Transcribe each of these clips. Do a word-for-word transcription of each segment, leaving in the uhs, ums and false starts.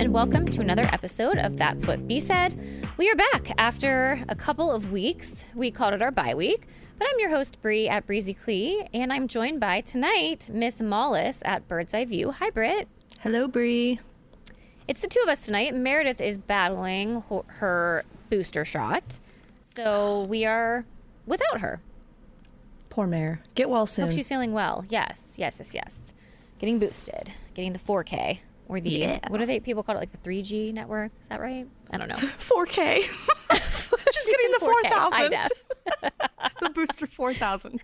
and welcome to another episode of That's What Bee Said. We are back after a couple of weeks. We called it our bye week, but I'm your host, Bree at Breezy Clee, and I'm joined by tonight, Miss Mollis at Bird's Eye View. Hi, Britt. Hello, Bree. It's the two of us tonight. Meredith is battling her booster shot, so we are without her. Poor Mare. Get well soon. Hope she's feeling well. Yes, yes, yes, yes. Getting boosted. Getting the four K. Or the, yeah. What are they, people call it, like the three G network? Is that right? I don't know. four K. Just getting the four thousand. The booster four thousand.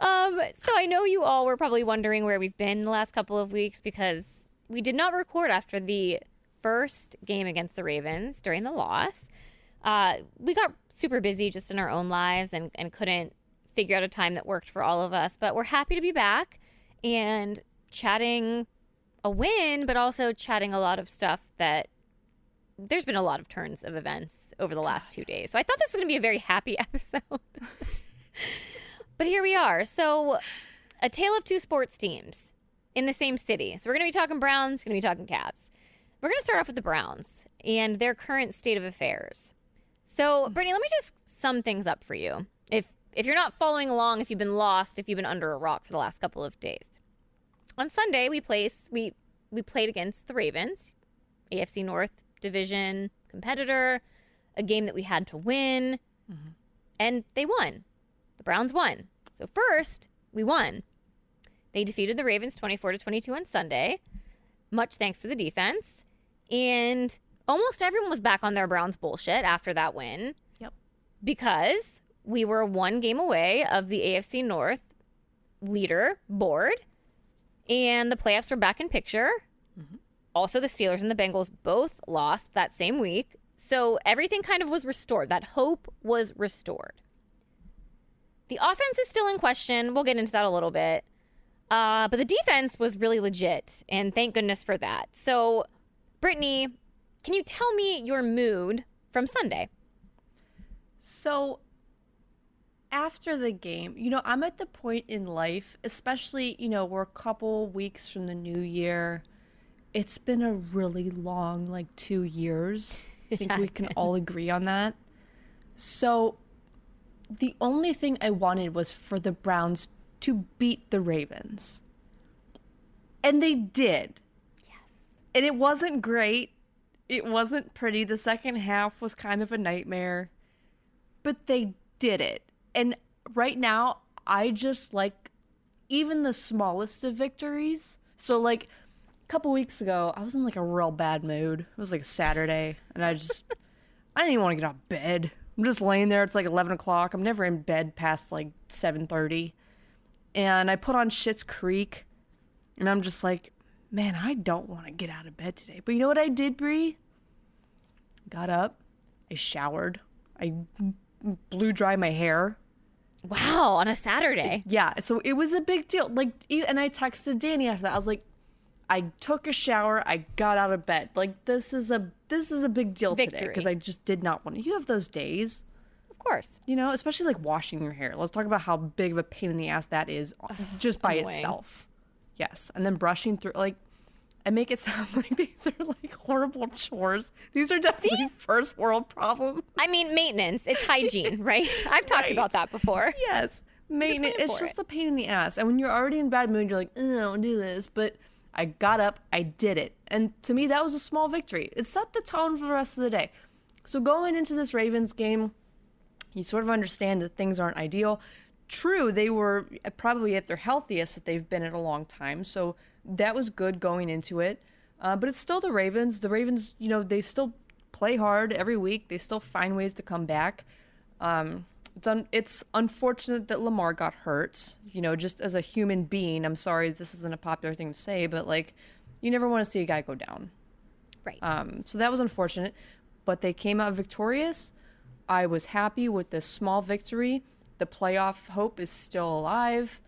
um, so I know you all were probably wondering where we've been the last couple of weeks because we did not record after the first game against the Ravens during the loss. Uh, we got super busy just in our own lives and, and couldn't figure out a time that worked for all of us. But we're happy to be back and chatting a win, but also chatting a lot of stuff that there's been a lot of turns of events over the last two days. So I thought this was going to be a very happy episode. But here we are. So a tale of two sports teams in the same city. So we're going to be talking Browns, going to be talking Cavs. We're going to start off with the Browns and their current state of affairs. So, Brittany, let me just sum things up for you. If if you're not following along, if you've been lost, if you've been under a rock for the last couple of days. On Sunday, we place we we played against the Ravens, A F C North division competitor, a game that we had to win, mm-hmm. and they won. The Browns won. So first, we won. They defeated the Ravens twenty-four to twenty-two on Sunday, much thanks to the defense, and almost everyone was back on their Browns bullshit after that win. Yep. Because we were one game away of the A F C North leader board. And the playoffs were back in picture. Mm-hmm. Also, the Steelers and the Bengals both lost that same week. So everything kind of was restored. That hope was restored. The offense is still in question. We'll get into that a little bit. Uh, but the defense was really legit. And thank goodness for that. So, Brittany, can you tell me your mood from Sunday? So, after the game, you know, I'm at the point in life, especially, you know, we're a couple weeks from the new year. It's been a really long, like, two years. I think we can all agree on that. So the only thing I wanted was for the Browns to beat the Ravens. And they did. Yes. And it wasn't great. It wasn't pretty. The second half was kind of a nightmare. But they did it. And right now, I just like even the smallest of victories. So, like, a couple weeks ago, I was in, like, a real bad mood. It was, like, Saturday, and I just, I didn't even want to get out of bed. I'm just laying there. It's, like, eleven o'clock. I'm never in bed past, like, seven thirty. And I put on Schitt's Creek, and I'm just like, man, I don't want to get out of bed today. But you know what I did, Bree? Got up. I showered. I blew dry my hair. Wow, on a Saturday. Yeah, so it was a big deal. Like, and I texted Danny after that. I was like, I took a shower. I got out of bed. Like, this is a this is a big deal Victory. Today because I just did not want to. You have those days, of course. You know, especially like washing your hair. Let's talk about how big of a pain in the ass that is, Ugh, just by annoying. Itself. Yes, and then brushing through. Like, I make it sound like these are like horrible chores. These are definitely See? First world problems. I mean, maintenance. It's hygiene, right? I've talked right. about that before. Yes. Maintenance. It's just it. a pain in the ass. And when you're already in bad mood, you're like, oh, I don't do this. But I got up. I did it. And to me, that was a small victory. It set the tone for the rest of the day. So going into this Ravens game, you sort of understand that things aren't ideal. True, they were probably at their healthiest that they've been in a long time. So that was good going into it. Uh, but it's still the Ravens. The Ravens, you know, they still play hard every week. They still find ways to come back. Um, it's, un- it's unfortunate that Lamar got hurt. You know, just as a human being, I'm sorry this isn't a popular thing to say, but, like, you never want to see a guy go down. Right. Um, so that was unfortunate. But they came out victorious. I was happy with this small victory. The playoff hope is still alive.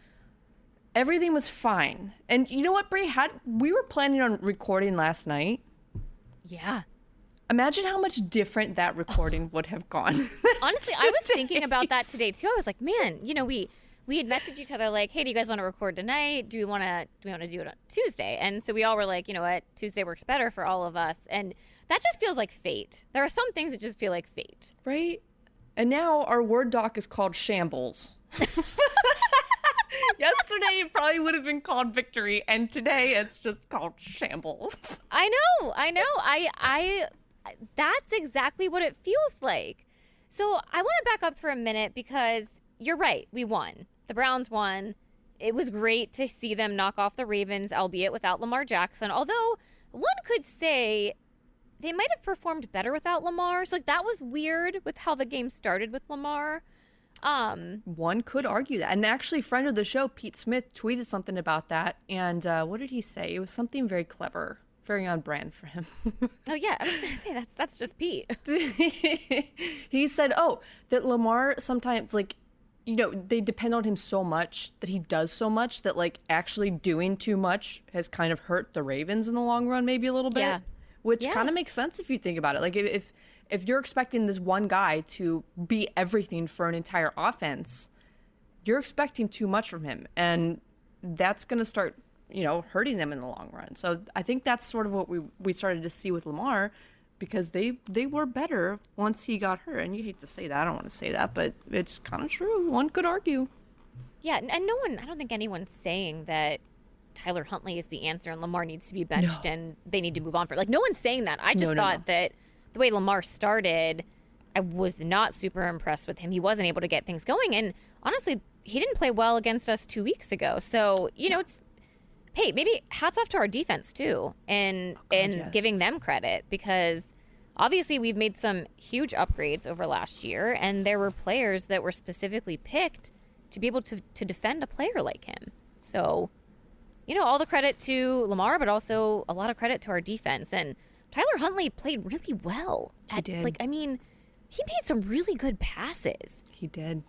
Everything was fine. And you know what, Bree? Had we were planning on recording last night. Yeah. Imagine how much different that recording oh. would have gone. Honestly, today. I was thinking about that today, too. I was like, man, you know, we we had messaged each other like, hey, do you guys want to record tonight? Do we want to do we want to do it on Tuesday? And so we all were like, you know what? Tuesday works better for all of us. And that just feels like fate. There are some things that just feel like fate. Right? And now our Word doc is called Shambles. Yesterday it probably would have been called Victory, and today it's just called Shambles. I know, I know. I, I, that's exactly what it feels like. So I want to back up for a minute because you're right, we won. The Browns won. It was great to see them knock off the Ravens, albeit without Lamar Jackson. Although one could say they might have performed better without Lamar. So like that was weird with how the game started with Lamar. Um, one could argue that. And actually, friend of the show, Pete Smith, tweeted something about that. And uh, what did he say? It was something very clever, very on brand for him. Oh, yeah. I was going to say, that's, that's just Pete. He said, oh, that Lamar sometimes, like, you know, they depend on him so much that he does so much that, like, actually doing too much has kind of hurt the Ravens in the long run, maybe a little bit. Yeah. Which yeah. kind of makes sense if you think about it. Like, if... if If you're expecting this one guy to be everything for an entire offense, you're expecting too much from him. And that's going to start, you know, hurting them in the long run. So I think that's sort of what we, we started to see with Lamar, because they, they were better once he got hurt. And you hate to say that. I don't want to say that, but it's kind of true. One could argue. Yeah, and no one, I don't think anyone's saying that Tyler Huntley is the answer and Lamar needs to be benched no. and they need to move on for it. Like, no one's saying that. I just no, no, thought no. that... the way Lamar started, I was not super impressed with him. He wasn't able to get things going. And honestly, he didn't play well against us two weeks ago. So, you know, it's, hey, maybe hats off to our defense too. And, oh God, and yes. giving them credit, because obviously we've made some huge upgrades over last year. And there were players that were specifically picked to be able to, to defend a player like him. So, you know, all the credit to Lamar, but also a lot of credit to our defense. And Tyler Huntley played really well. At, he did. Like, I mean, he made some really good passes. He did.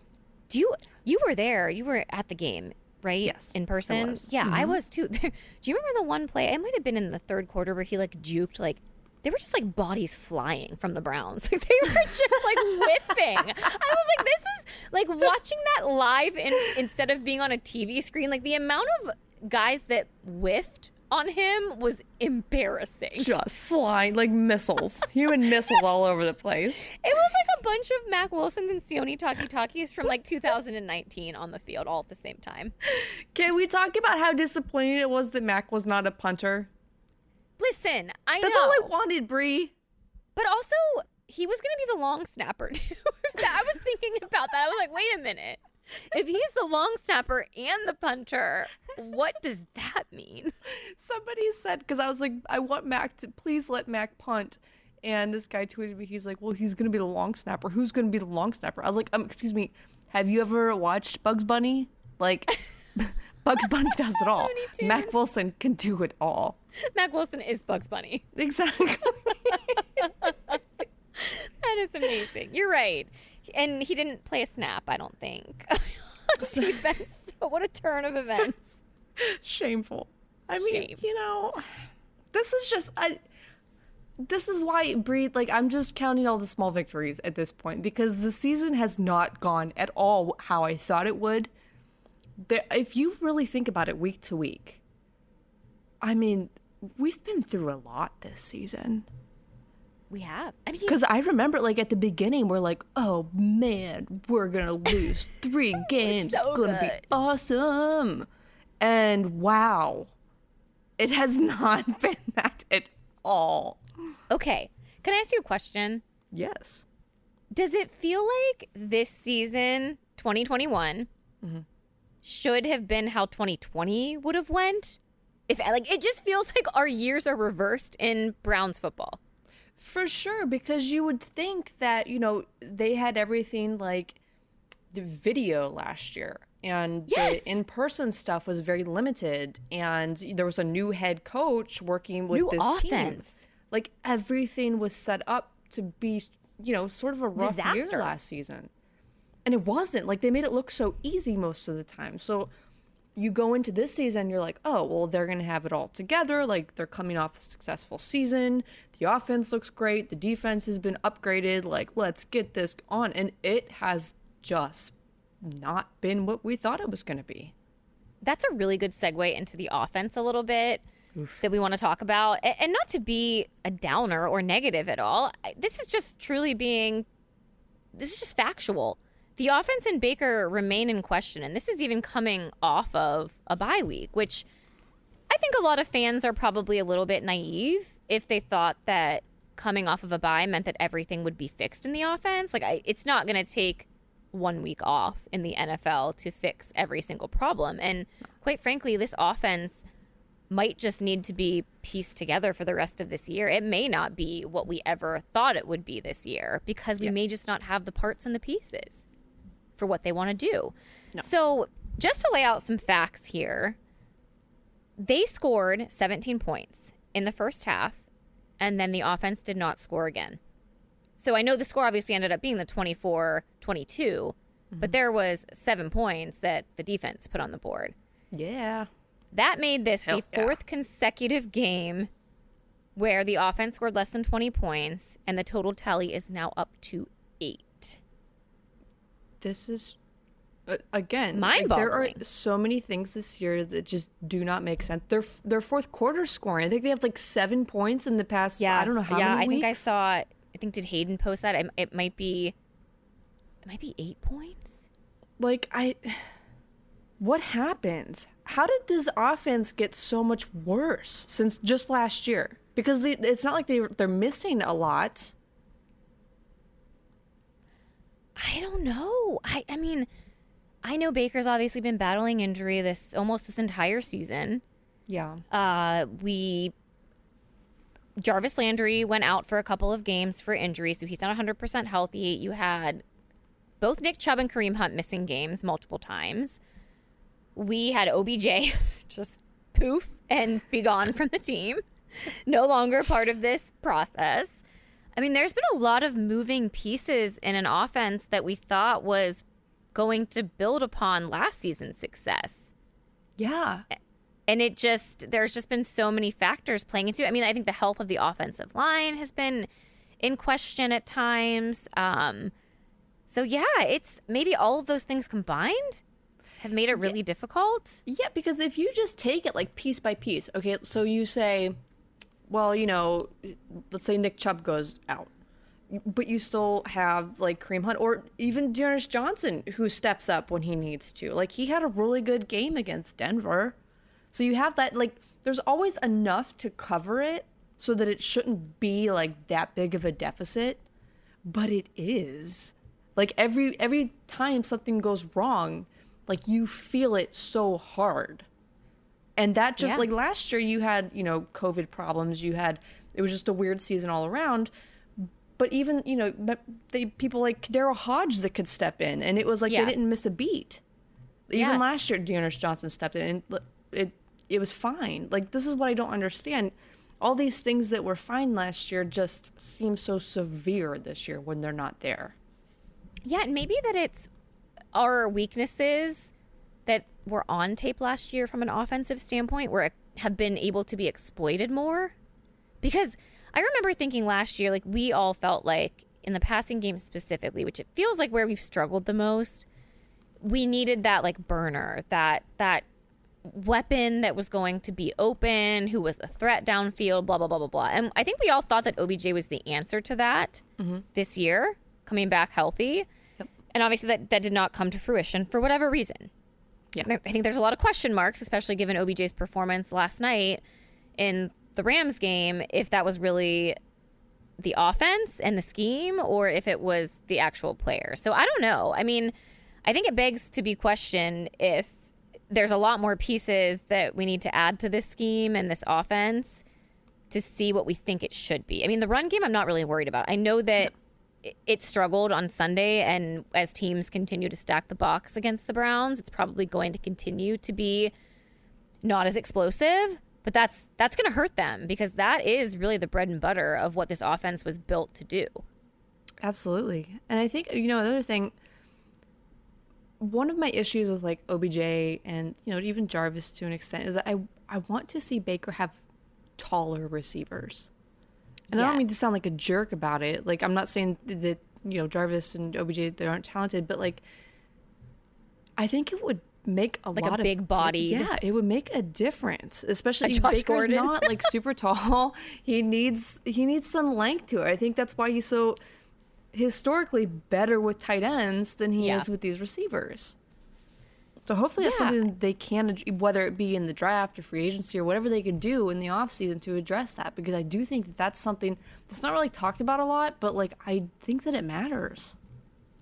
Do you you were there? You were at the game, right? Yes, in person. I was. Yeah, mm-hmm. I was too. Do you remember the one play? It might have been in the third quarter where he like juked. Like they were just like bodies flying from the Browns. Like they were just like whiffing. I was like, this is like watching that live in, instead of being on a T V screen. Like the amount of guys that whiffed on him was embarrassing. Just flying like missiles, human missiles all over the place. It was like a bunch of Mack Wilsons and Sione Talkie-Talkies from like two thousand nineteen on the field all at the same time. Can we talk about how disappointing it was that Mack was not a punter? Listen, I That's know. That's all I wanted, Bree. But also, he was going to be the long snapper too. I was thinking about that. I was like, wait a minute. If he's the long snapper and the punter, what does that mean? Somebody said, because I was like, I want Mac to please let Mac punt. And this guy tweeted me, he's like, well, he's going to be the long snapper. Who's going to be the long snapper? I was like, um, excuse me, have you ever watched Bugs Bunny? Like, Bugs Bunny does it all. Mack Wilson can do it all. Mack Wilson is Bugs Bunny. Exactly. That is amazing. You're right. And he didn't play a snap, I don't think. Defense. What a turn of events. Shameful. I mean, Shame. you know, this is just, I, this is why, Bree, like, I'm just counting all the small victories at this point, because the season has not gone at all how I thought it would. There, if you really think about it week to week, I mean, we've been through a lot this season. We have. I mean, because I remember, like, at the beginning, we're like, oh, man, we're going to lose three games. So it's going to be awesome. And wow, it has not been that at all. Okay. Can I ask you a question? Yes. Does it feel like this season, twenty twenty-one, mm-hmm. should have been how twenty twenty would have went? If like, it just feels like our years are reversed in Browns football. For sure, because you would think that, you know, they had everything like the video last year and yes! the in-person stuff was very limited. And there was a new head coach working with new this offense. Team. Like everything was set up to be, you know, sort of a rough Disaster. year last season. And it wasn't. Like they made it look so easy most of the time. So you go into this season, you're like, oh, well, they're going to have it all together. Like, they're coming off a successful season. The offense looks great. The defense has been upgraded. Like, let's get this on. And it has just not been what we thought it was going to be. That's a really good segue into the offense a little bit. Oof. That we want to talk about. And not to be a downer or negative at all. This is just truly being, this is just factual. The offense and Baker remain in question. And this is even coming off of a bye week, which I think a lot of fans are probably a little bit naive if they thought that coming off of a bye meant that everything would be fixed in the offense. Like, I, it's not going to take one week off in the N F L to fix every single problem. And quite frankly, this offense might just need to be pieced together for the rest of this year. It may not be what we ever thought it would be this year because we yeah. may just not have the parts and the pieces for what they want to do. No. So just to lay out some facts here, they scored seventeen points in the first half, and then the offense did not score again. So I know the score obviously ended up being the twenty-four twenty-two, mm-hmm. but there was seven points that the defense put on the board. Yeah. That made this Hell the fourth yeah. consecutive game where the offense scored less than twenty points, and the total tally is now up to eight. This is... Again, like, there are so many things this year that just do not make sense. Their their fourth quarter scoring, I think they have like seven points in the past. Yeah, I don't know how yeah, many. Yeah, I weeks. think I saw. I think did Hayden post that? It, it might be, it might be eight points. Like I, what happens? How did this offense get so much worse since just last year? Because they, it's not like they they're missing a lot. I don't know. I I mean. I know Baker's obviously been battling injury this almost this entire season. Yeah. Uh, we Jarvis Landry went out for a couple of games for injury, so he's not one hundred percent healthy. You had both Nick Chubb and Kareem Hunt missing games multiple times. We had O B J just poof and be gone from the team. No longer part of this process. I mean, there's been a lot of moving pieces in an offense that we thought was going to build upon last season's success. Yeah. And it just, there's just been so many factors playing into it. I mean, I think the health of the offensive line has been in question at times. Um, so, yeah, it's maybe all of those things combined have made it really yeah. difficult. Yeah, because if you just take it like piece by piece, okay, so you say, well, you know, let's say Nick Chubb goes out. But you still have, like, Kareem Hunt or even Dearness Johnson, who steps up when he needs to. Like, he had a really good game against Denver. So you have that, like, there's always enough to cover it so that it shouldn't be, like, that big of a deficit. But it is. Like, every every time something goes wrong, like, you feel it so hard. And that just, yeah. like, last year you had, you know, COVID problems. You had, it was just a weird season all around. But even, you know, they, people like Kadero Hodge that could step in. And it was like yeah. they didn't miss a beat. Even yeah. last year, Dearness Johnson stepped in. And it it was fine. Like, this is what I don't understand. All these things that were fine last year just seem so severe this year when they're not there. Yeah, and maybe that it's our weaknesses that were on tape last year from an offensive standpoint were, have been able to be exploited more. Because... I remember thinking last year, like, we all felt like, in the passing game specifically, which it feels like where we've struggled the most, we needed that, like, burner, that that weapon that was going to be open, who was a threat downfield, blah, blah, blah, blah, blah. And I think we all thought that O B J was the answer to that mm-hmm. this year, coming back healthy. Yep. And obviously that, that did not come to fruition for whatever reason. Yeah, I think there's a lot of question marks, especially given O B J's performance last night in the Rams game, if that was really the offense and the scheme or if it was the actual player. So I don't know. I mean, I think it begs to be questioned if there's a lot more pieces that we need to add to this scheme and this offense to see what we think it should be. I mean, the run game, I'm not really worried about. I know that no. it struggled on Sunday, and as teams continue to stack the box against the Browns, it's probably going to continue to be not as explosive. But that's that's going to hurt them because that is really the bread and butter of what this offense was built to do. Absolutely. And I think, you know, another thing, one of my issues with, like, O B J and, you know, even Jarvis to an extent is that I, I want to see Baker have taller receivers. And yes. I don't mean to sound like a jerk about it. Like, I'm not saying that, you know, Jarvis and O B J, they aren't talented, but, like, I think it would make a like lot a big of, body. Yeah, it would make a difference, especially if Baker's Gordon. Not like super tall. He needs he needs some length to it. I think that's why he's so historically better with tight ends than he yeah. is with these receivers. So hopefully that's yeah. something they can, whether it be in the draft or free agency or whatever they can do in the offseason to address that, because I do think that that's something that's not really talked about a lot, but like I think that it matters.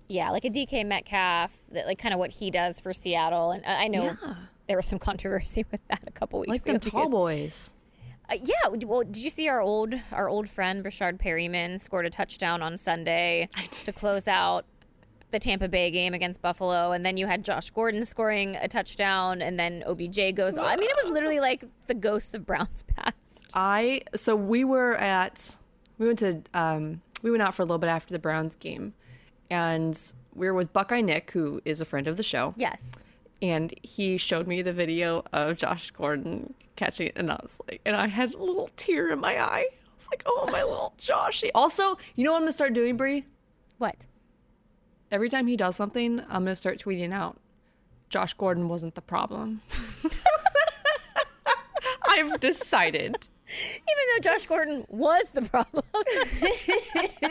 Yeah, like a D K Metcalf, that like kind of what he does for Seattle. And I know yeah. there was some controversy with that a couple weeks like ago. Like them tall boys. Uh, yeah, well, did you see our old our old friend Brashard Perryman scored a touchdown on Sunday to close out the Tampa Bay game against Buffalo, and then you had Josh Gordon scoring a touchdown, and then O B J goes on. I mean, it was literally like the ghosts of Browns past. I so we were at we went to um, we went out for a little bit after the Browns game, and we were with Buckeye Nick, who is a friend of the show. Yes. And he showed me the video of Josh Gordon catching it, and I was like, and I had a little tear in my eye. I was like, oh, my little Joshy. Also, you know what I'm going to start doing, Bree? What? Every time he does something, I'm going to start tweeting out, Josh Gordon wasn't the problem. I've decided. Even though Josh Gordon was the problem. But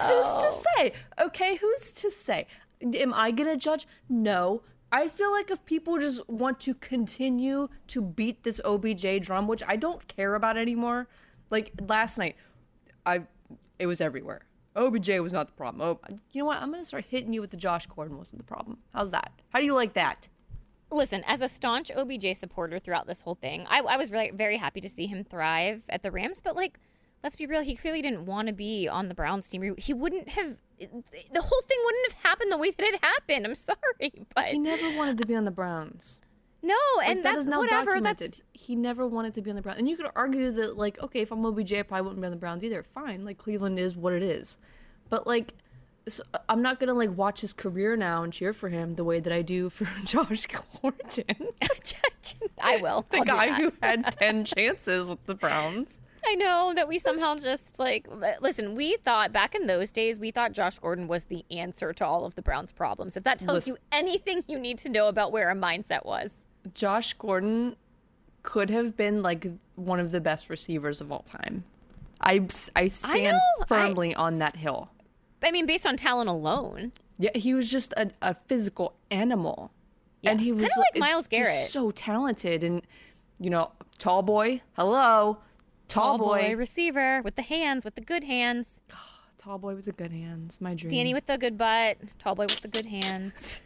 oh. who's to say? Okay, who's to say? Am I going to judge? No. I feel like if people just want to continue to beat this O B J drum, which I don't care about anymore. Like last night, I it was everywhere. O B J was not the problem. Oh, you know what? I'm going to start hitting you with the Josh Gordon wasn't the problem. How's that? How do you like that? Listen, as a staunch O B J supporter throughout this whole thing, I, I was really, very happy to see him thrive at the Rams. But like, let's be real. He clearly didn't want to be on the Browns team. He wouldn't have. The whole thing wouldn't have happened the way that it happened. I'm sorry, but he never wanted to be on the Browns. No, like, and that that's is now whatever. Documented. That's... He never wanted to be on the Browns, and you could argue that, like, okay, if I'm O B J, I probably wouldn't be on the Browns either. Fine, like Cleveland is what it is, but like, so I'm not gonna like watch his career now and cheer for him the way that I do for Josh Gordon. I will. The I'll guy who had ten chances with the Browns. I know that we somehow just like, listen, we thought back in those days, we thought Josh Gordon was the answer to all of the Browns' problems. If that tells listen, you anything you need to know about where our mindset was. Josh Gordon could have been like one of the best receivers of all time. I, I stand I know, firmly I, on that hill. I mean, based on talent alone. Yeah, he was just a, a physical animal. Yeah. And he was kind of like, like Myles Garrett. Just so talented and, you know, tall boy. Hello. Tall boy. boy receiver with the hands, with the good hands. Oh, tall boy with the good hands, my dream. Danny with the good butt. Tall boy with the good hands.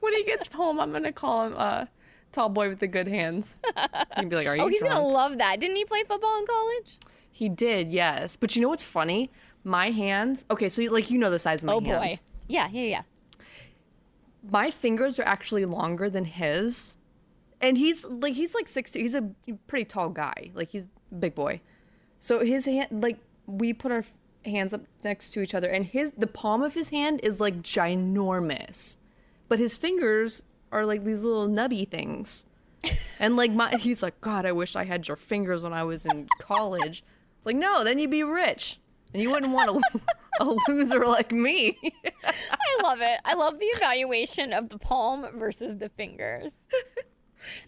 When he gets home, I'm gonna call him uh, tall boy with the good hands. He'd be like, "Are you?" Oh, he's drunk? Gonna love that. Didn't he play football in college? He did, yes. But you know what's funny? My hands. Okay, so like you know the size of my oh, hands. Oh boy. Yeah, yeah, yeah. My fingers are actually longer than his. And he's like he's like six two. He's a pretty tall guy. Like he's a big boy. So his hand, like we put our hands up next to each other, and his the palm of his hand is like ginormous, but his fingers are like these little nubby things. And like my, he's like, God, I wish I had your fingers when I was in college. It's like no, then you'd be rich, and you wouldn't want to. A loser like me. I love it. I love the evaluation of the palm versus the fingers.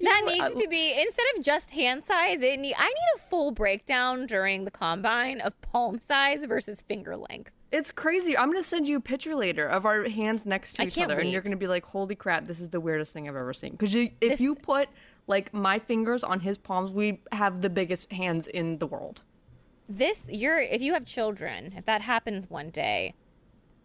You that needs to be, instead of just hand size, it need, I need a full breakdown during the combine of palm size versus finger length. It's crazy. I'm going to send you a picture later of our hands next to I each other. Wait. And you're going to be like, holy crap, this is the weirdest thing I've ever seen. Because if this... you put, like, my fingers on his palms, we have the biggest hands in the world. This, you're, if you have children, if that happens one day,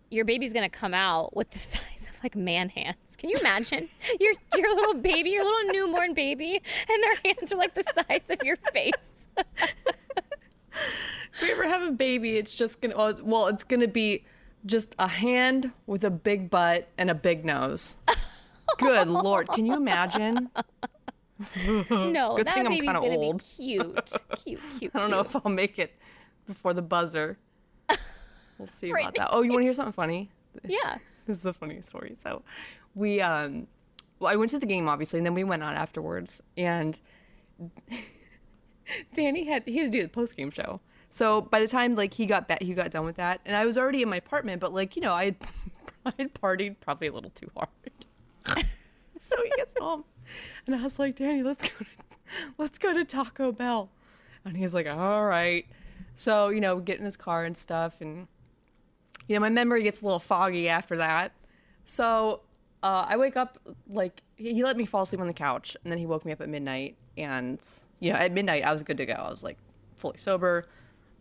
your baby's going to come out with the size of, like, man hands. Can you imagine your your little baby, your little newborn baby, and their hands are like the size of your face? If we ever have a baby, it's just gonna well, it's gonna be just a hand with a big butt and a big nose. Good Lord, can you imagine? No, good that thing baby's I'm gonna old. Be cute, cute, cute. I don't cute. know if I'll make it before the buzzer. We'll see Brittany. About that. Oh, you want to hear something funny? Yeah, this is a funny story. So. We, um, well, I went to the game, obviously, and then we went on afterwards, and Danny had, he had to do the post-game show. So by the time, like, he got, ba- he got done with that, and I was already in my apartment, but, like, you know, I had I'd partied probably a little too hard. So he gets home, and I was like, Danny, let's go to, let's go to Taco Bell. And he's like, all right. So, you know, get in his car and stuff. And, you know, my memory gets a little foggy after that. So uh, I wake up, like, he, he let me fall asleep on the couch. And then he woke me up at midnight. And, you know, at midnight, I was good to go. I was, like, fully sober,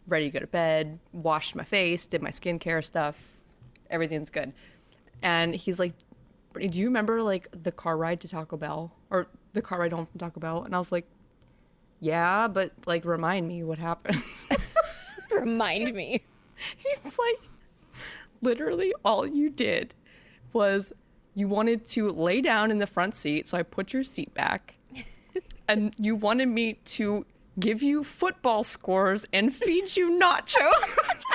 ready to go to bed, washed my face, did my skincare stuff. Everything's good. And he's like, do you remember, like, the car ride to Taco Bell? Or the car ride home from Taco Bell? And I was like, yeah, but, like, remind me what happened. Remind me. He's like, literally all you did was you wanted to lay down in the front seat, so I put your seat back, and you wanted me to give you football scores and feed you nachos.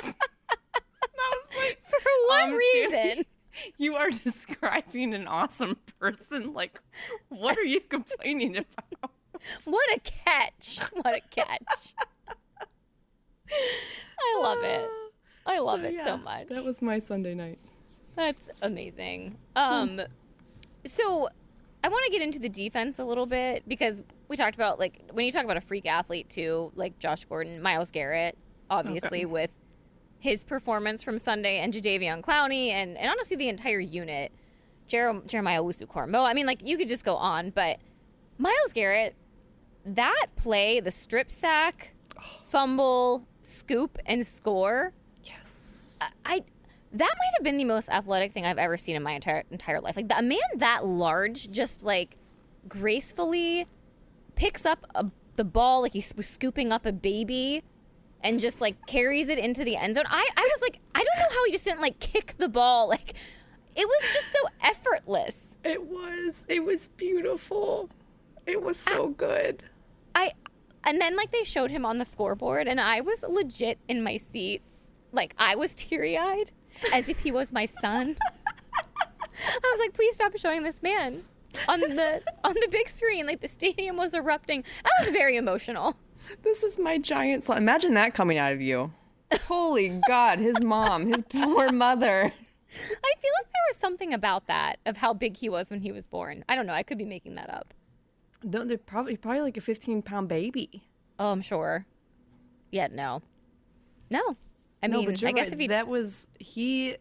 And I was like, for what um, reason? Dude, you are describing an awesome person. Like, what are you complaining about? What a catch. What a catch. I love it. I love so, it yeah, so much. That was my Sunday night. That's amazing. Um, so I want to get into the defense a little bit, because we talked about, like, when you talk about a freak athlete too, like Josh Gordon, Myles Garrett, obviously, okay, with his performance from Sunday, and Jadeveon Clowney, and, and honestly the entire unit, Jer- Jeremiah Owusu-Koramoah. I mean, like, you could just go on, but Myles Garrett, that play, the strip sack, fumble, scoop, and score. Yes. I, I that might have been the most athletic thing I've ever seen in my entire entire life. Like, the, a man that large just, like, gracefully picks up a, the ball like he was scooping up a baby and just, like, carries it into the end zone. I, I was like, I don't know how he just didn't, like, kick the ball. Like, it was just so effortless. It was. It was beautiful. It was so I, good. I... And then, like, they showed him on the scoreboard, and I was legit in my seat. Like, I was teary-eyed, as if he was my son. I was like, please stop showing this man on the on the big screen. Like, the stadium was erupting. I was very emotional. This is my giant son. Imagine that coming out of you. Holy God, his mom, his poor mother. I feel like there was something about that, of how big he was when he was born. I don't know. I could be making that up. No, they're probably probably like a fifteen pound baby. Oh, I'm sure. Yeah, no, no. I no, mean, but I guess right. if he... that was he,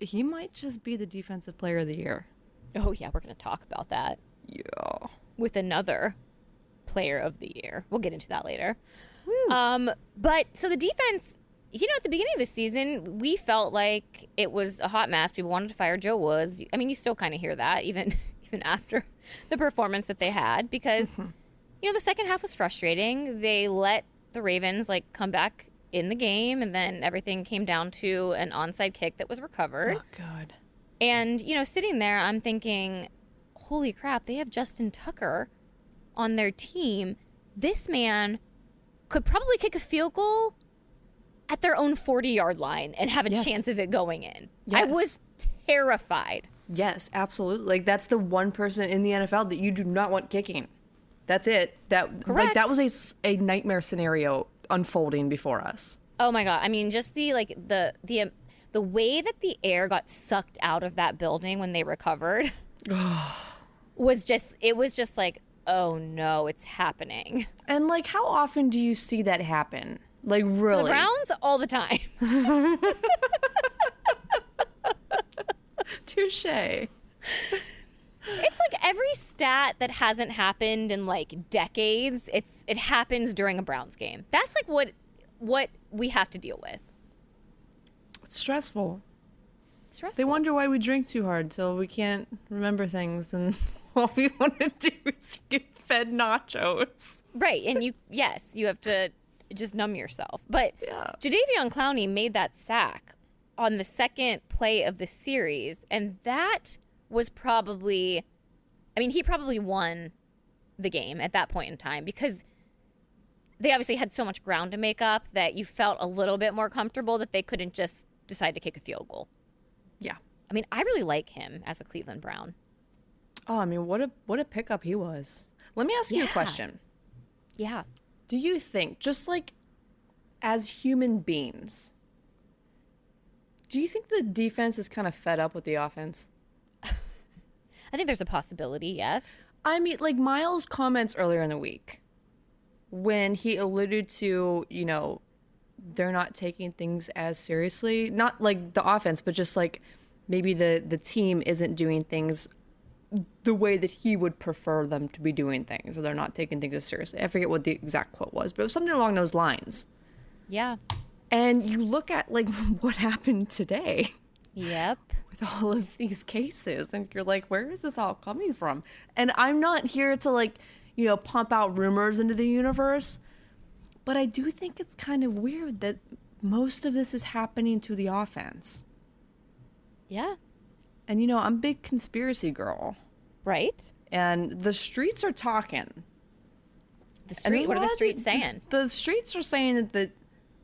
he might just be the defensive player of the year. Oh yeah, we're gonna talk about that. Yeah, with another player of the year. We'll get into that later. Woo. Um, but so the defense, you know, at the beginning of the season, we felt like it was a hot mess. People wanted to fire Joe Woods. I mean, you still kind of hear that even even after the performance that they had, because, mm-hmm. you know, the second half was frustrating. They let the Ravens, like, come back in the game, and then everything came down to an onside kick that was recovered. Oh, God. And, you know, sitting there, I'm thinking, holy crap, they have Justin Tucker on their team. This man could probably kick a field goal at their own forty-yard line and have a yes. chance of it going in. Yes. I was terrified. Yes, absolutely. Like, that's the one person in the N F L that you do not want kicking. That's it. That Correct. Like, that was a, a nightmare scenario unfolding before us. Oh my God. I mean, just the like the the um, the way that the air got sucked out of that building when they recovered was just it was just like, oh no, it's happening. And, like, how often do you see that happen? Like, really? To the Browns, all the time. Touche. It's like every stat that hasn't happened in, like, decades, it's it happens during a Browns game. That's, like, what what we have to deal with. It's stressful. It's stressful. They wonder why we drink too hard, so we can't remember things, and all we want to do is get fed nachos. Right, and you, yes, you have to just numb yourself. But yeah. Jadeveon Clowney made that sack on the second play of the series, and that was probably, I mean, he probably won the game at that point in time, because they obviously had so much ground to make up that you felt a little bit more comfortable that they couldn't just decide to kick a field goal. Yeah. I mean, I really like him as a Cleveland Brown. Oh, I mean, what a what a pickup he was. Let me ask yeah. you a question. Yeah. Do you think, just, like, as human beings, Do you think the defense is kind of fed up with the offense? I think there's a possibility, yes. I mean, like Myles' comments earlier in the week when he alluded to, you know, they're not taking things as seriously. Not like the offense, but just like maybe the, the team isn't doing things the way that he would prefer them to be doing things, or they're not taking things as seriously. I forget what the exact quote was, but it was something along those lines. Yeah. And you look at like what happened today. Yep. With all of these cases, and you're like, where is this all coming from? And I'm not here to like, you know, pump out rumors into the universe, but I do think it's kind of weird that most of this is happening to the offense. Yeah. And you know, I'm a big conspiracy girl. Right. And the streets are talking. The streets, what are the streets saying? The streets are saying that the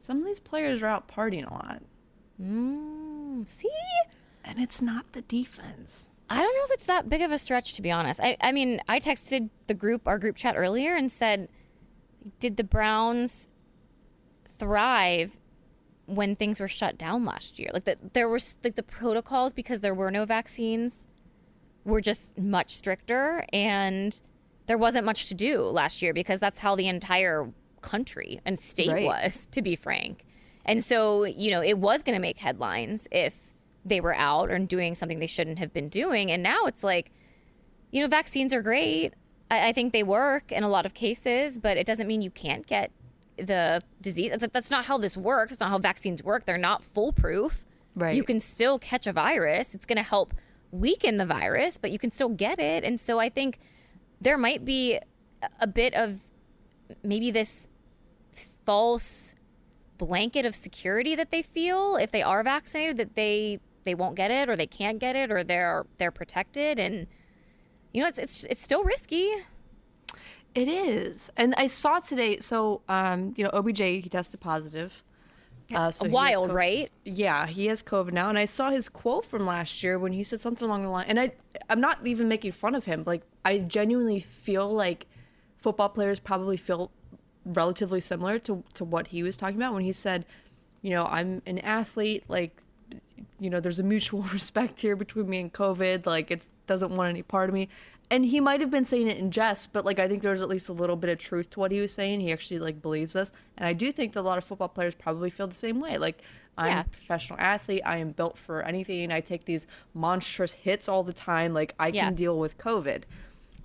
some of these players are out partying a lot. Mm, see? And it's not the defense. I don't know if it's that big of a stretch, to be honest. I, I mean, I texted the group, our group chat earlier, and said, did the Browns thrive when things were shut down last year? Like, the, there was, like, the protocols, because there were no vaccines, were just much stricter, and there wasn't much to do last year because that's how the entire country and state right. was, to be frank. And so, you know, it was going to make headlines if they were out and doing something they shouldn't have been doing. And now it's like, you know, vaccines are great. I, I think they work in a lot of cases, but it doesn't mean you can't get the disease. That's, that's not how this works. It's not how vaccines work. They're not foolproof. Right. You can still catch a virus. It's going to help weaken the virus, but you can still get it. And so I think there might be a bit of maybe this false blanket of security that they feel if they are vaccinated, that they they won't get it, or they can't get it, or they're they're protected. And you know, it's it's it's still risky. It is. And I saw today, so um you know, O B J, he tested positive. Uh, so Wild, right? Yeah, he has COVID now. And I saw his quote from last year when he said something along the line, and I I'm not even making fun of him, like I genuinely feel like football players probably feel relatively similar to, to what he was talking about when he said, you know, I'm an athlete, like, you know, there's a mutual respect here between me and COVID, like it doesn't want any part of me. And he might have been saying it in jest, but like I think there's at least a little bit of truth to what he was saying. He actually like believes this. And I do think that a lot of football players probably feel the same way. Like, I'm yeah. a professional athlete, I am built for anything, I take these monstrous hits all the time, like I yeah. can deal with COVID.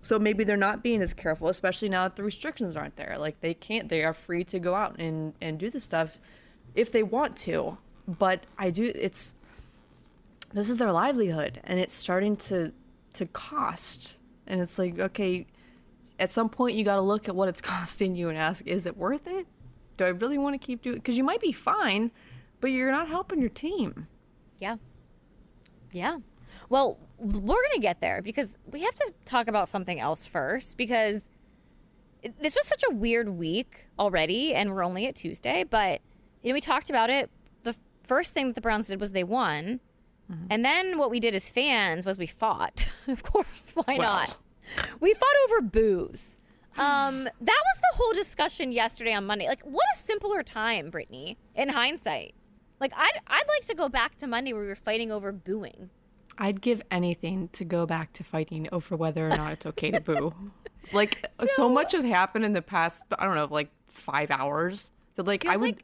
So maybe they're not being as careful, especially now that the restrictions aren't there. Like, they can't, they are free to go out and, and do this stuff if they want to. But I do, it's, this is their livelihood, and it's starting to, to cost. And it's like, okay, at some point you got to look at what it's costing you and ask, is it worth it? Do I really want to keep doing it? Because you might be fine, but you're not helping your team. Yeah. Yeah. Well, we're going to get there, because we have to talk about something else first, because this was such a weird week already, and we're only at Tuesday. But, you know, we talked about it. The first thing that the Browns did was they won. Mm-hmm. And then what we did as fans was we fought. Of course, why well. not? We fought over booze. Um, that was the whole discussion yesterday on Monday. Like, what a simpler time, Brittany, in hindsight. Like, I'd, I'd like to go back to Monday where we were fighting over booing. I'd give anything to go back to fighting over whether or not it's okay to boo. Like, so, so much has happened in the past, I don't know, like five hours. That like I would, like,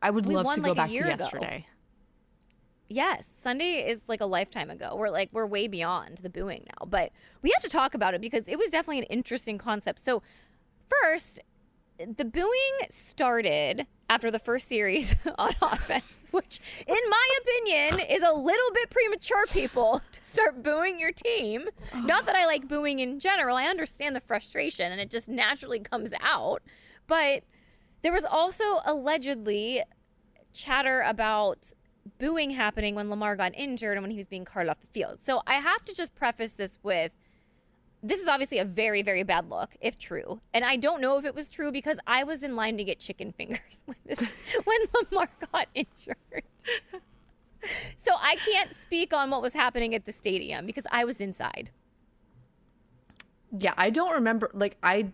I would love to go like back to yesterday. Ago. Yes, Sunday is like a lifetime ago. We're like, we're way beyond the booing now. But we have to talk about it because it was definitely an interesting concept. So first, the booing started after the first series on offense, which in my opinion is a little bit premature, people, to start booing your team. Not that I like booing in general. I understand the frustration and it just naturally comes out. But there was also allegedly chatter about booing happening when Lamar got injured and when he was being carted off the field. So I have to just preface this with, this is obviously a very, very bad look, if true. And I don't know if it was true because I was in line to get chicken fingers when, this, when Lamar got injured. So I can't speak on what was happening at the stadium because I was inside. Yeah, I don't remember. Like, I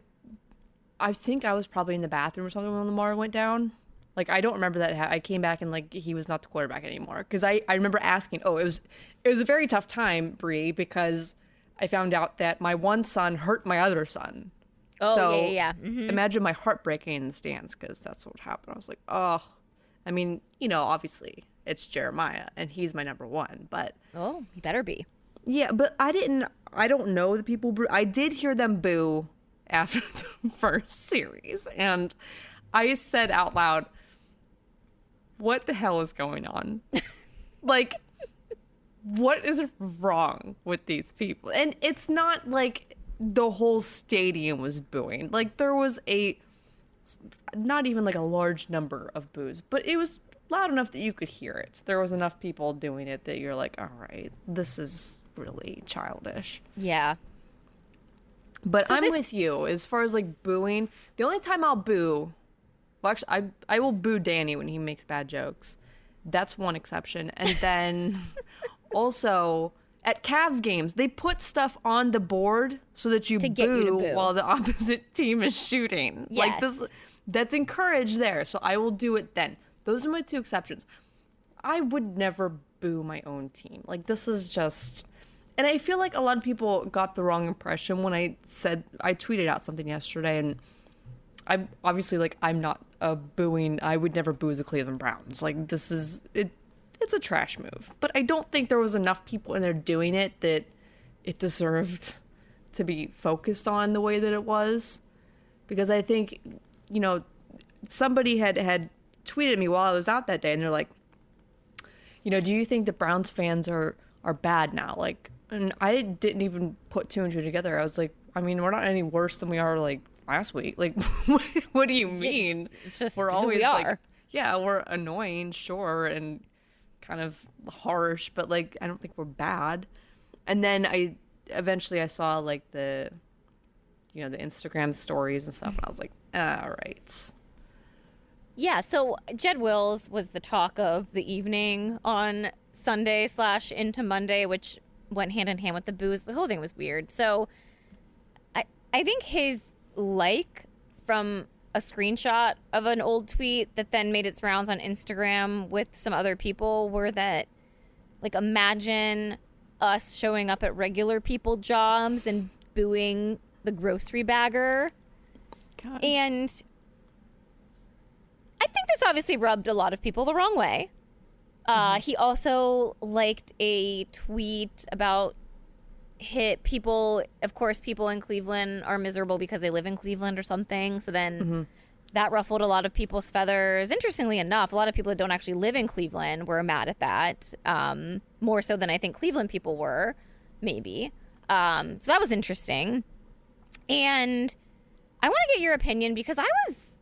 I think I was probably in the bathroom or something when Lamar went down. Like, I don't remember that. I came back and, like, he was not the quarterback anymore. Because I, I remember asking, oh, it was it was a very tough time, Bree, because I found out that my one son hurt my other son. Oh, so, yeah, yeah. Mm-hmm. Imagine my heart breaking in the stands, because that's what happened. I was like, oh. I mean, you know, obviously, it's Jeremiah, and he's my number one, but... Oh, he better be. Yeah, but I didn't... I don't know the people... Boo- I did hear them boo after the first series, and I said out loud... What the hell is going on? Like, what is wrong with these people? And it's not like the whole stadium was booing. Like, there was a, not even like a large number of boos, but it was loud enough that you could hear it. There was enough people doing it that you're like, all right, this is really childish. Yeah. But so I'm this- with you as far as like booing. The only time I'll boo... Well, actually, I I will boo Danny when he makes bad jokes. That's one exception. And then also at Cavs games, they put stuff on the board so that you, boo, you boo while the opposite team is shooting. Yes. Like this, that's encouraged there. So I will do it then. Those are my two exceptions. I would never boo my own team. Like this is just, and I feel like a lot of people got the wrong impression when I said I tweeted out something yesterday and. I'm obviously like I'm not a booing. I would never boo the Cleveland Browns. Like this is it. It's a trash move. But I don't think there was enough people in there doing it that it deserved to be focused on the way that it was. Because I think, you know, somebody had had tweeted me while I was out that day, and they're like, you know, do you think the Browns fans are are bad now? Like, and I didn't even put two and two together. I was like, I mean, we're not any worse than we are like. Last week, like, what do you mean? It's just we're always we are. Like, yeah, we're annoying, sure, and kind of harsh, but like, I don't think we're bad. And then I eventually I saw like the, you know, the Instagram stories and stuff, and I was like, all right. Yeah. So Jed Wills was the talk of the evening on Sunday slash into Monday, which went hand in hand with the booze. The whole thing was weird. So I I think his. Like from a screenshot of an old tweet that then made its rounds on Instagram with some other people were that like imagine us showing up at regular people jobs and booing the grocery bagger. God. And I think this obviously rubbed a lot of people the wrong way. Uh, mm-hmm. He also liked a tweet about hit people, of course, people in Cleveland are miserable because they live in Cleveland or something. So then mm-hmm. that ruffled a lot of people's feathers. Interestingly enough, a lot of people that don't actually live in Cleveland were mad at that, um, more so than I think Cleveland people were, maybe. Um, so that was interesting. And I want to get your opinion because I was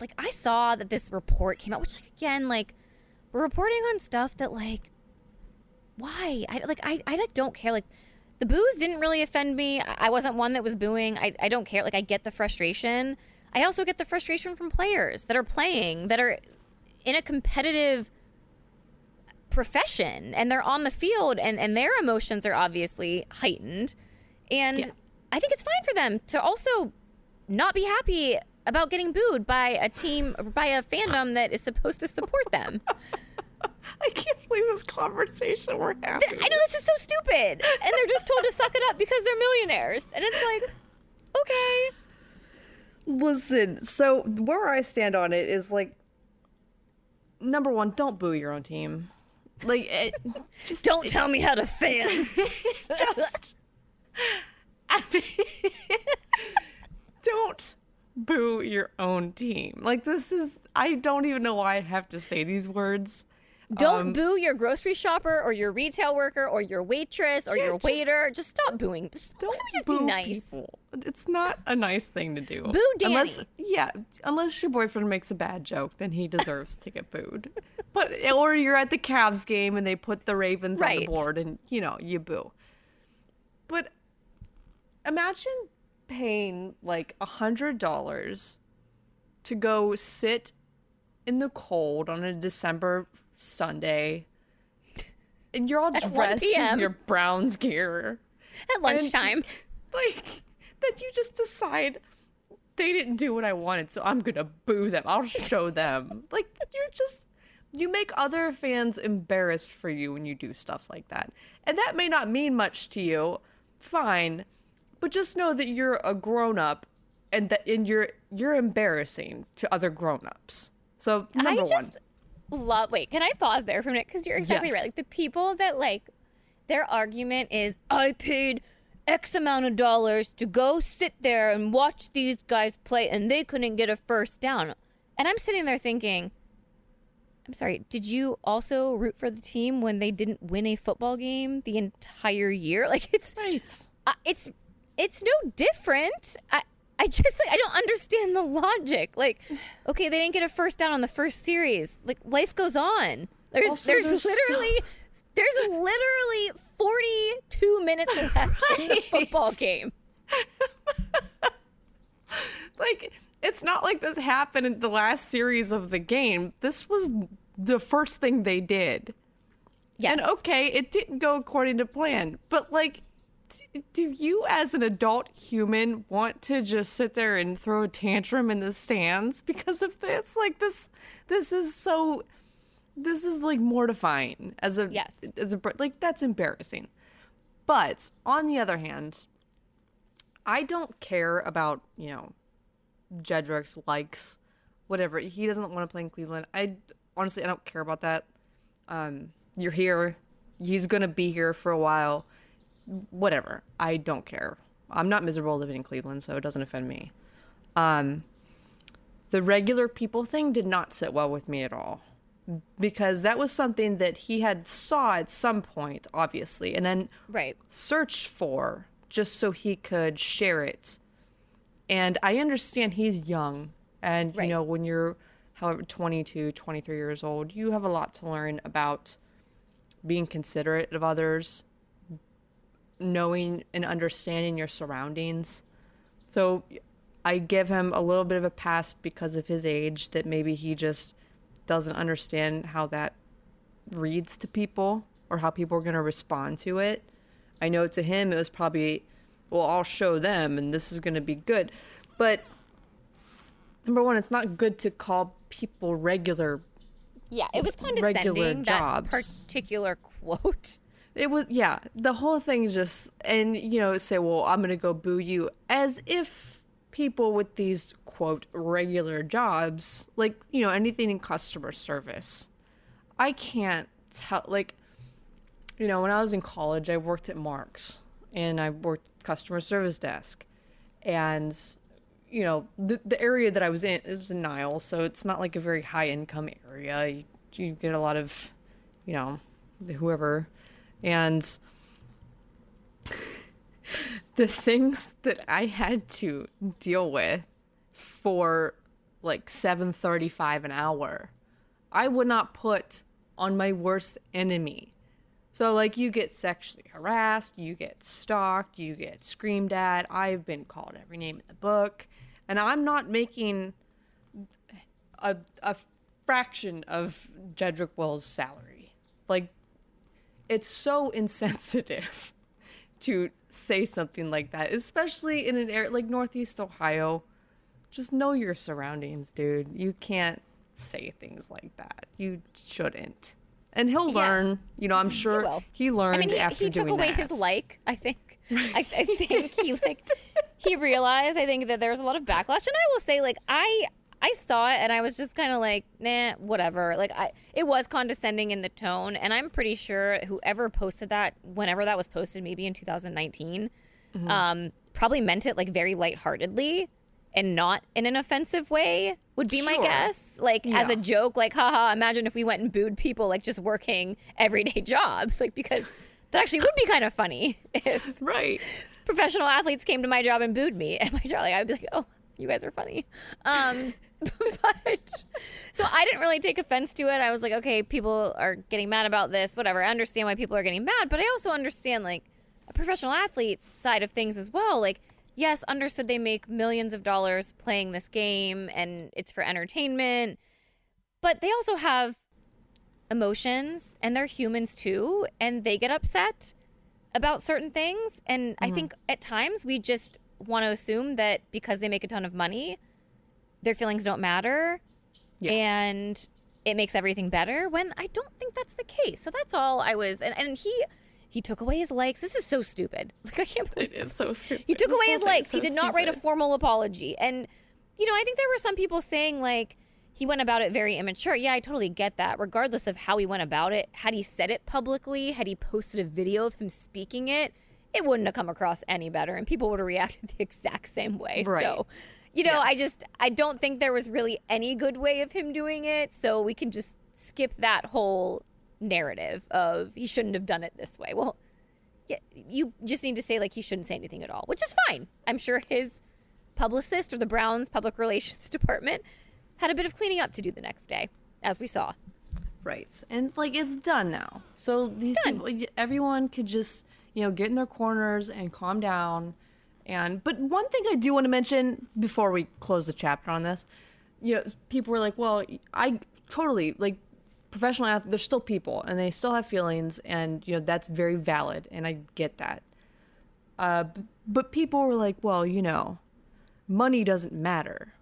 like, I saw that this report came out, which again, like we're reporting on stuff that like, why? I like, I, I like don't care. Like, the boos didn't really offend me. I wasn't one that was booing. I, I don't care. Like, I get the frustration. I also get the frustration from players that are playing, that are in a competitive profession, and they're on the field, and, and their emotions are obviously heightened. And yeah. I think it's fine for them to also not be happy about getting booed by a team, by a fandom that is supposed to support them. I can't believe this conversation we're having. I know, this is so stupid. And they're just told to suck it up because they're millionaires. And it's like, okay. Listen, so where I stand on it is like, number one, don't boo your own team. Like, it, just don't tell me how to fan. Just, I mean, don't boo your own team. Like, this is, I don't even know why I have to say these words. Don't um, boo your grocery shopper or your retail worker or your waitress or yeah, your waiter. Just, just stop booing. Just, don't why don't we just boo be nice? People. It's not a nice thing to do. Boo Danny. Unless, yeah, unless your boyfriend makes a bad joke, then he deserves to get booed. But or you're at the Cavs game and they put the Ravens right. on the board and, you know, you boo. But imagine paying like one hundred dollars to go sit in the cold on a December Sunday, and you're all at dressed in your Browns gear at lunchtime. And, like, that you just decide they didn't do what I wanted, so I'm gonna boo them. I'll show them. Like, you're just, you make other fans embarrassed for you when you do stuff like that. And that may not mean much to you, fine, but just know that you're a grown-up and that and you're you're embarrassing to other grown-ups. So number I just one. Love, wait, can I pause there for a minute? Because you're exactly yes. right. Like, the people that, like, their argument is, I paid X amount of dollars to go sit there and watch these guys play, and they couldn't get a first down. And I'm sitting there thinking, I'm sorry, did you also root for the team when they didn't win a football game the entire year? Like, it's right. uh, it's it's no different. I I just, like, I don't understand the logic. Like, okay, they didn't get a first down on the first series. Like, life goes on. There's also, there's, there's literally st- there's literally forty-two minutes of that right. in the football game. Like, it's not like this happened in the last series of the game. This was the first thing they did. Yes. And okay, it didn't go according to plan, but, like, d- do you as an adult human want to just sit there and throw a tantrum in the stands because of this? Like, this, this is so, this is, like, mortifying as a, yes. as a, like, that's embarrassing. But on the other hand, I don't care about, you know, Jedrick's likes, whatever. He doesn't want to play in Cleveland. I honestly, I don't care about that. Um, you're here. He's going to be here for a while. Whatever. I don't care. I'm not miserable living in Cleveland, so it doesn't offend me. Um, the regular people thing did not sit well with me at all, because that was something that he had saw at some point, obviously, and then right. searched for just so he could share it. And I understand he's young, and, right. you know, when you're, however, twenty-two, twenty-three years old, you have a lot to learn about being considerate of others, knowing and understanding your surroundings. So I give him a little bit of a pass because of his age, that maybe he just doesn't understand how that reads to people or how people are going to respond to it. I know to him it was probably, well, I'll show them and this is going to be good. But number one, it's not good to call people regular. Yeah, it was condescending, that particular quote. It was, yeah, the whole thing is just, and, you know, say, well, I'm going to go boo you, as if people with these, quote, regular jobs, like, you know, anything in customer service. I can't tell, like, you know, when I was in college, I worked at Mark's and I worked customer service desk, and, you know, the the area that I was in, it was in Niles, so it's not like a very high income area. You, you get a lot of, you know, whoever, and the things that I had to deal with for like seven thirty-five an hour, I would not put on my worst enemy. So, like, you get sexually harassed, you get stalked, you get screamed at. I've been called every name in the book. And I'm not making a, a fraction of Jedrick Wills' salary. Like, it's so insensitive to say something like that, especially in an area like Northeast Ohio. Just know your surroundings, dude. You can't say things like that. You shouldn't. And he'll learn, yeah. you know, I'm sure he, he learned I mean, he, after he doing that. He took away that. His like, I think. I, I think he like, he realized, I think, that there was a lot of backlash. And I will say, like, I I saw it and I was just kind of like, nah, whatever. Like, I it was condescending in the tone. And I'm pretty sure whoever posted that, whenever that was posted, maybe in two thousand nineteen, mm-hmm. um, probably meant it, like, very lightheartedly and not in an offensive way, would be sure. my guess. Like, yeah. as a joke, like, haha, imagine if we went and booed people, like, just working everyday jobs. Like, because that actually would be kind of funny if right. professional athletes came to my job and booed me at my job. Like, I'd be like, oh, you guys are funny. Um, but, so I didn't really take offense to it. I was like, okay, people are getting mad about this, whatever. I understand why people are getting mad, but I also understand, like, a professional athlete's side of things as well. Like, yes, understood they make millions of dollars playing this game and it's for entertainment, but they also have emotions and they're humans too, and they get upset about certain things. And mm-hmm. I think at times we just want to assume that because they make a ton of money, their feelings don't matter, yeah. and it makes everything better, when I don't think that's the case. So that's all I was, and, and he he took away his likes. This is so stupid. Like, I can't believe it is so stupid. He took away his likes. So he did not write a formal apology. And, you know, I think there were some people saying, like, he went about it very immature. Yeah, I totally get that. Regardless of how he went about it, had he said it publicly, had he posted a video of him speaking it, it wouldn't have come across any better, and people would have reacted the exact same way. Right. So, you know, yes. I just, I don't think there was really any good way of him doing it. So we can just skip that whole narrative of he shouldn't have done it this way. Well, yeah, you just need to say, like, he shouldn't say anything at all, which is fine. I'm sure his publicist or the Browns public relations department had a bit of cleaning up to do the next day, as we saw. Right. And, like, it's done now. So these people, everyone could just, you know, get in their corners and calm down. And but one thing I do want to mention before we close the chapter on this, you know, people were like, well, I totally, like, professional athletes, they're still people and they still have feelings, and, you know, that's very valid, and I get that. Uh, but people were like, well, you know, money doesn't matter.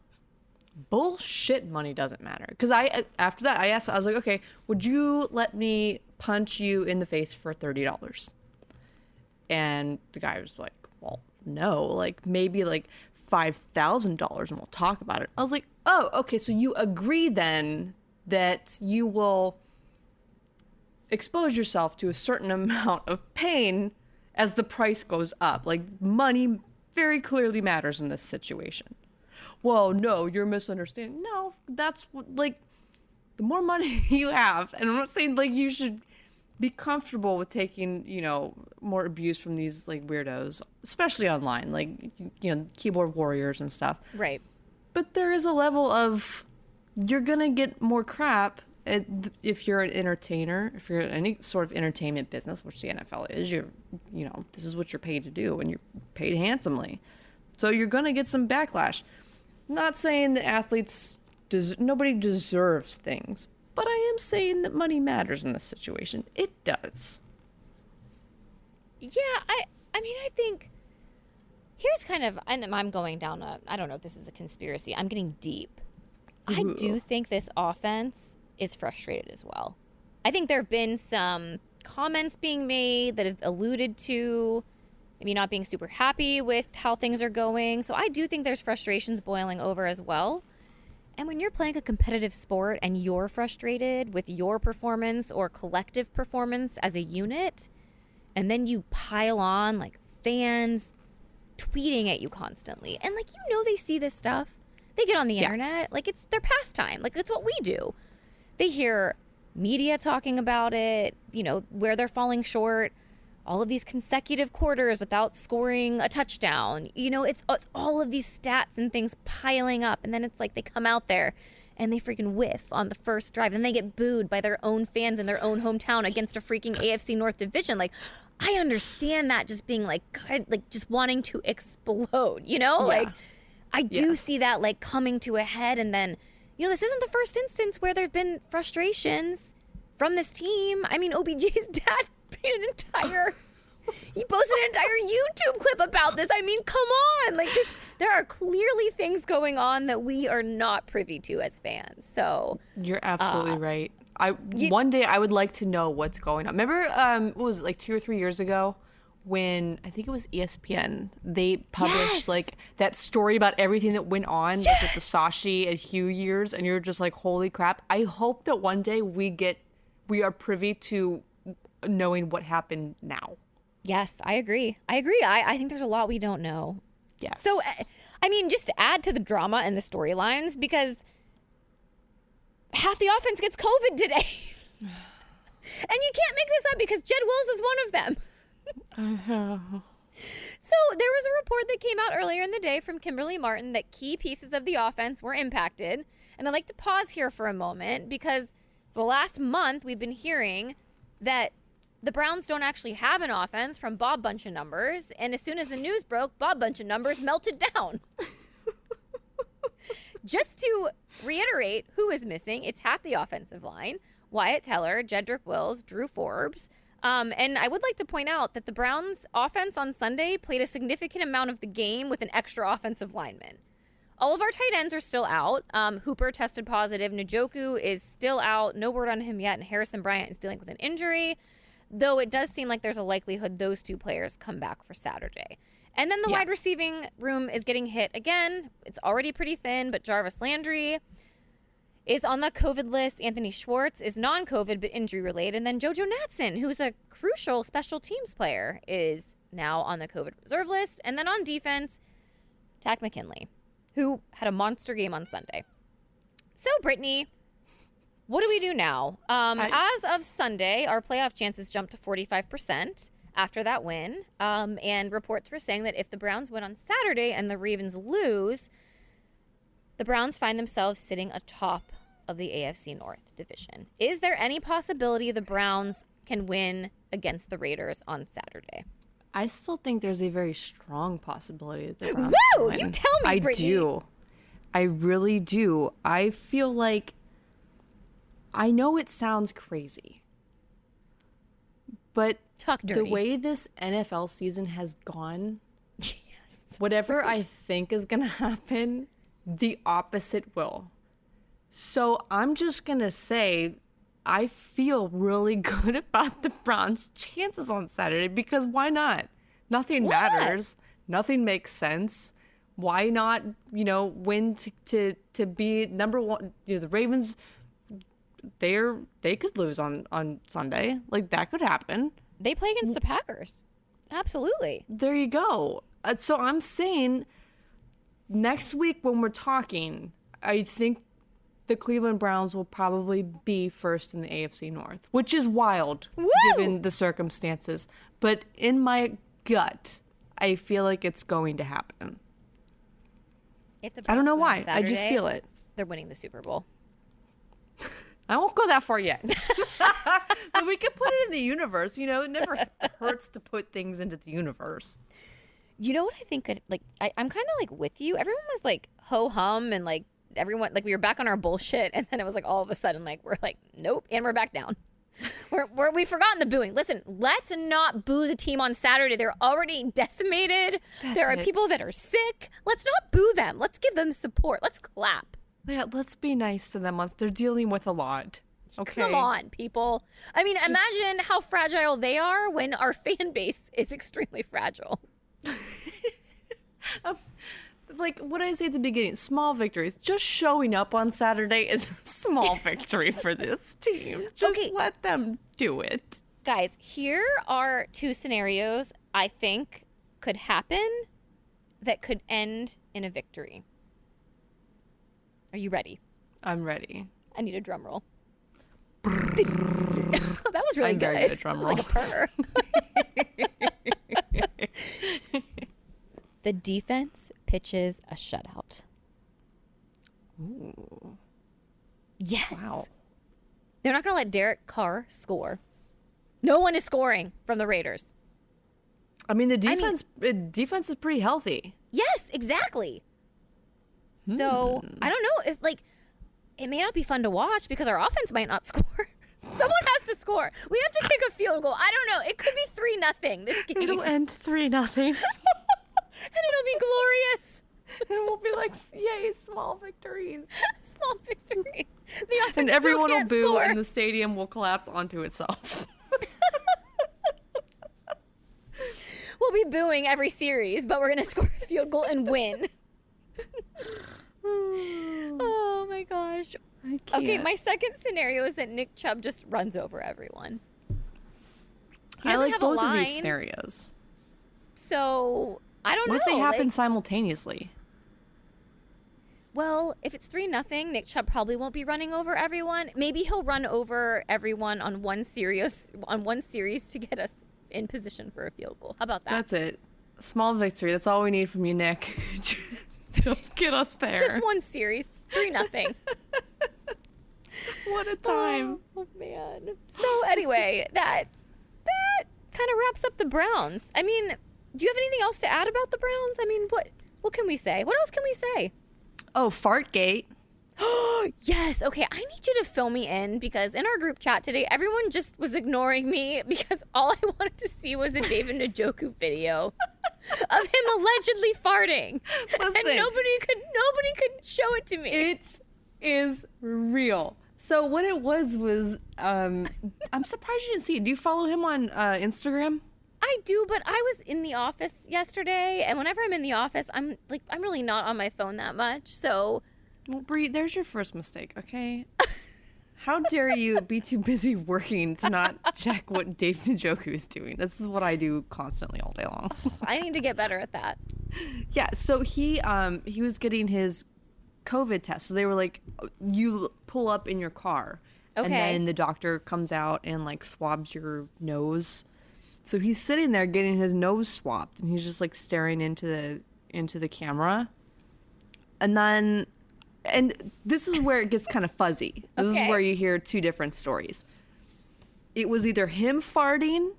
Bullshit, money doesn't matter. Because I, after that, I asked, I was like, okay, would you let me punch you in the face for thirty dollars? And the guy was like, well, no, like, maybe like five thousand dollars, and we'll talk about it. I was like, oh, okay, so you agree then that you will expose yourself to a certain amount of pain as the price goes up. Like, money very clearly matters in this situation. Well, no, you're misunderstanding. No, that's what, like, the more money you have, and I'm not saying, like, you should be comfortable with taking, you know, more abuse from these, like, weirdos, especially online, like, you know, keyboard warriors and stuff. Right. But there is a level of, you're going to get more crap at, if you're an entertainer, if you're in any sort of entertainment business, which the N F L is, you're, you know, this is what you're paid to do, and you're paid handsomely. So you're going to get some backlash. Not saying that athletes, des- nobody deserves things, but I am saying that money matters in this situation. It does. Yeah, I I mean, I think, here's kind of, and I'm going down a, I don't know if this is a conspiracy. I'm getting deep. Ooh. I do think this offense is frustrated as well. I think there have been some comments being made that have alluded to maybe not being super happy with how things are going. So I do think there's frustrations boiling over as well. And when you're playing a competitive sport and you're frustrated with your performance or collective performance as a unit, and then you pile on, like, fans tweeting at you constantly. And, like, you know, they see this stuff. They get on the yeah. internet. Like, it's their pastime. Like, it's what we do. They hear media talking about it, you know, where they're falling short, all of these consecutive quarters without scoring a touchdown. You know, it's, it's all of these stats and things piling up. And then it's like they come out there and they freaking whiff on the first drive. And they get booed by their own fans in their own hometown against a freaking A F C North division. Like, I understand that just being like, God, like, just wanting to explode, you know? Yeah. Like, I do yeah. see that, like, coming to a head. And then, you know, this isn't the first instance where there have been frustrations from this team. I mean, O B J's dad made an entire, he posted an entire YouTube clip about this. I mean, come on. Like, this, there are clearly things going on that we are not privy to as fans. So you're absolutely uh, right. I you, one day I would like to know what's going on. Remember, um, what was it, like two or three years ago, when I think it was E S P N, they published yes! like that story about everything that went on yes! like, with the Sashi and Hugh years, and you're just like, holy crap. I hope that one day we get, we are privy to knowing what happened now. Yes, I agree. I agree. I, I think there's a lot we don't know. Yes. So, I mean, just to add to the drama and the storylines, because half the offense gets COVID today. And you can't make this up because Jed Wills is one of them. Uh-huh. So there was a report that came out earlier in the day from Kimberly Martin that key pieces of the offense were impacted. And I'd like to pause here for a moment, because for the last month we've been hearing that the Browns don't actually have an offense from Bob Bunch of Numbers. And as soon as the news broke, Bob Bunch of Numbers melted down. Just to reiterate who is missing, it's half the offensive line: Wyatt Teller, Jedrick Wills, Drew Forbes, Um, and I would like to point out that the Browns' offense on Sunday played a significant amount of the game with an extra offensive lineman. All of our tight ends are still out. Um, Hooper tested positive. Njoku is still out. No word on him yet. And Harrison Bryant is dealing with an injury, though it does seem like there's a likelihood those two players come back for Saturday. And then the yeah. wide receiving room is getting hit again. It's already pretty thin, but Jarvis Landry is on the COVID list. Anthony Schwartz is non-COVID but injury-related. And then JoJo Natson, who's a crucial special teams player, is now on the COVID reserve list. And then on defense, Tack McKinley, who had a monster game on Sunday. So, Brittany, what do we do now? Um, I- as of Sunday, our playoff chances jumped to forty-five percent after that win. Um, and reports were saying that if the Browns win on Saturday and the Ravens lose, the Browns find themselves sitting atop of the A F C North division. Is there any possibility the Browns can win against the Raiders on Saturday? I still think there's a very strong possibility that the Browns Woo! Win. You tell me, I Brittany. do. I really do. I feel like, I know it sounds crazy, but Talk dirty. the way this N F L season has gone, yes, whatever right. I think is going to happen, the opposite will. So I'm just going to say I feel really good about the Browns' chances on Saturday because why not? Nothing what? matters. Nothing makes sense. Why not, you know, win to, to, to be number one? You know, the Ravens, they're they could lose on, on Sunday. Like, that could happen. They play against the Packers. Absolutely. There you go. Uh, so I'm saying next week when we're talking, I think the Cleveland Browns will probably be first in the A F C North, which is wild Woo! given the circumstances. But in my gut, I feel like it's going to happen. If the Browns I don't know why. Saturday, I just feel it. They're winning the Super Bowl. I won't go that far yet. But we could put it in the universe. You know, it never hurts to put things into the universe. You know what I think? Could, like, I, I'm kind of like with you. Everyone was like ho-hum and like everyone, like we were back on our bullshit. And then it was like all of a sudden, like, we're like, nope. And we're back down. We're, we're, we've forgotten the booing. Listen, let's not boo the team on Saturday. They're already decimated. That's there are it. people that are sick. Let's not boo them. Let's give them support. Let's clap. Yeah, let's be nice to them once they're dealing with a lot. Okay. Come on, people. I mean, Just... imagine how fragile they are when our fan base is extremely fragile. um, like what did I say at the beginning? Small victories. Just showing up on Saturday is a small victory for this team. Just okay. let them do it. Guys, here are two scenarios I think could happen that could end in a victory. Are you ready? I'm ready. I need a drum roll. That was really I'm good. Very good at drum roll. It was like a purr. The defense pitches a shutout. Ooh. Yes. Wow. They're not going to let Derek Carr score. No one is scoring from the Raiders. I mean, the defense I mean, defense is pretty healthy. Yes, exactly. Hmm. So, I don't know if, like, it may not be fun to watch because our offense might not score. Someone has to score. We have to kick a field goal. I don't know. It could be three nothing this game. It'll end three nothing. And it'll be glorious. And we'll be like, yay, small victories. Small victories. And everyone will boo score. And the stadium will collapse onto itself. We'll be booing every series, but we're going to score a field goal and win. Oh, my gosh. I can't. Okay, my second scenario is that Nick Chubb just runs over everyone. He I like have both a line, of these scenarios. So... I don't know. What if they happen like, simultaneously? Well, if it's three nothing, Nick Chubb probably won't be running over everyone. Maybe he'll run over everyone on one series on one series to get us in position for a field goal. How about that? That's it. Small victory. That's all we need from you, Nick. just, just get us there. Just one series, three nothing. What a time! Oh, oh man. So anyway, that that kind of wraps up the Browns. I mean. Do you have anything else to add about the Browns? I mean, what what can we say? What else can we say? Oh, Fartgate. Yes. Okay, I need you to fill me in, because in our group chat today, everyone just was ignoring me because all I wanted to see was a David Njoku video of him allegedly farting. Listen, and nobody could nobody could show it to me. It is real. So what it was was, um, I'm surprised you didn't see it. Do you follow him on uh, Instagram? I do, but I was in the office yesterday, and whenever I'm in the office, I'm like, I'm really not on my phone that much. So, well, Bree, there's your first mistake, okay? How dare you be too busy working to not check what Dave Njoku is doing? This is what I do constantly all day long. I need to get better at that. Yeah, so he um he was getting his COVID test. So they were like, you pull up in your car, okay, and then the doctor comes out and like swabs your nose. So he's sitting there getting his nose swabbed, and he's just like staring into the into the camera. And then, and this is where it gets kind of fuzzy. This okay. is where you hear two different stories. It was either him farting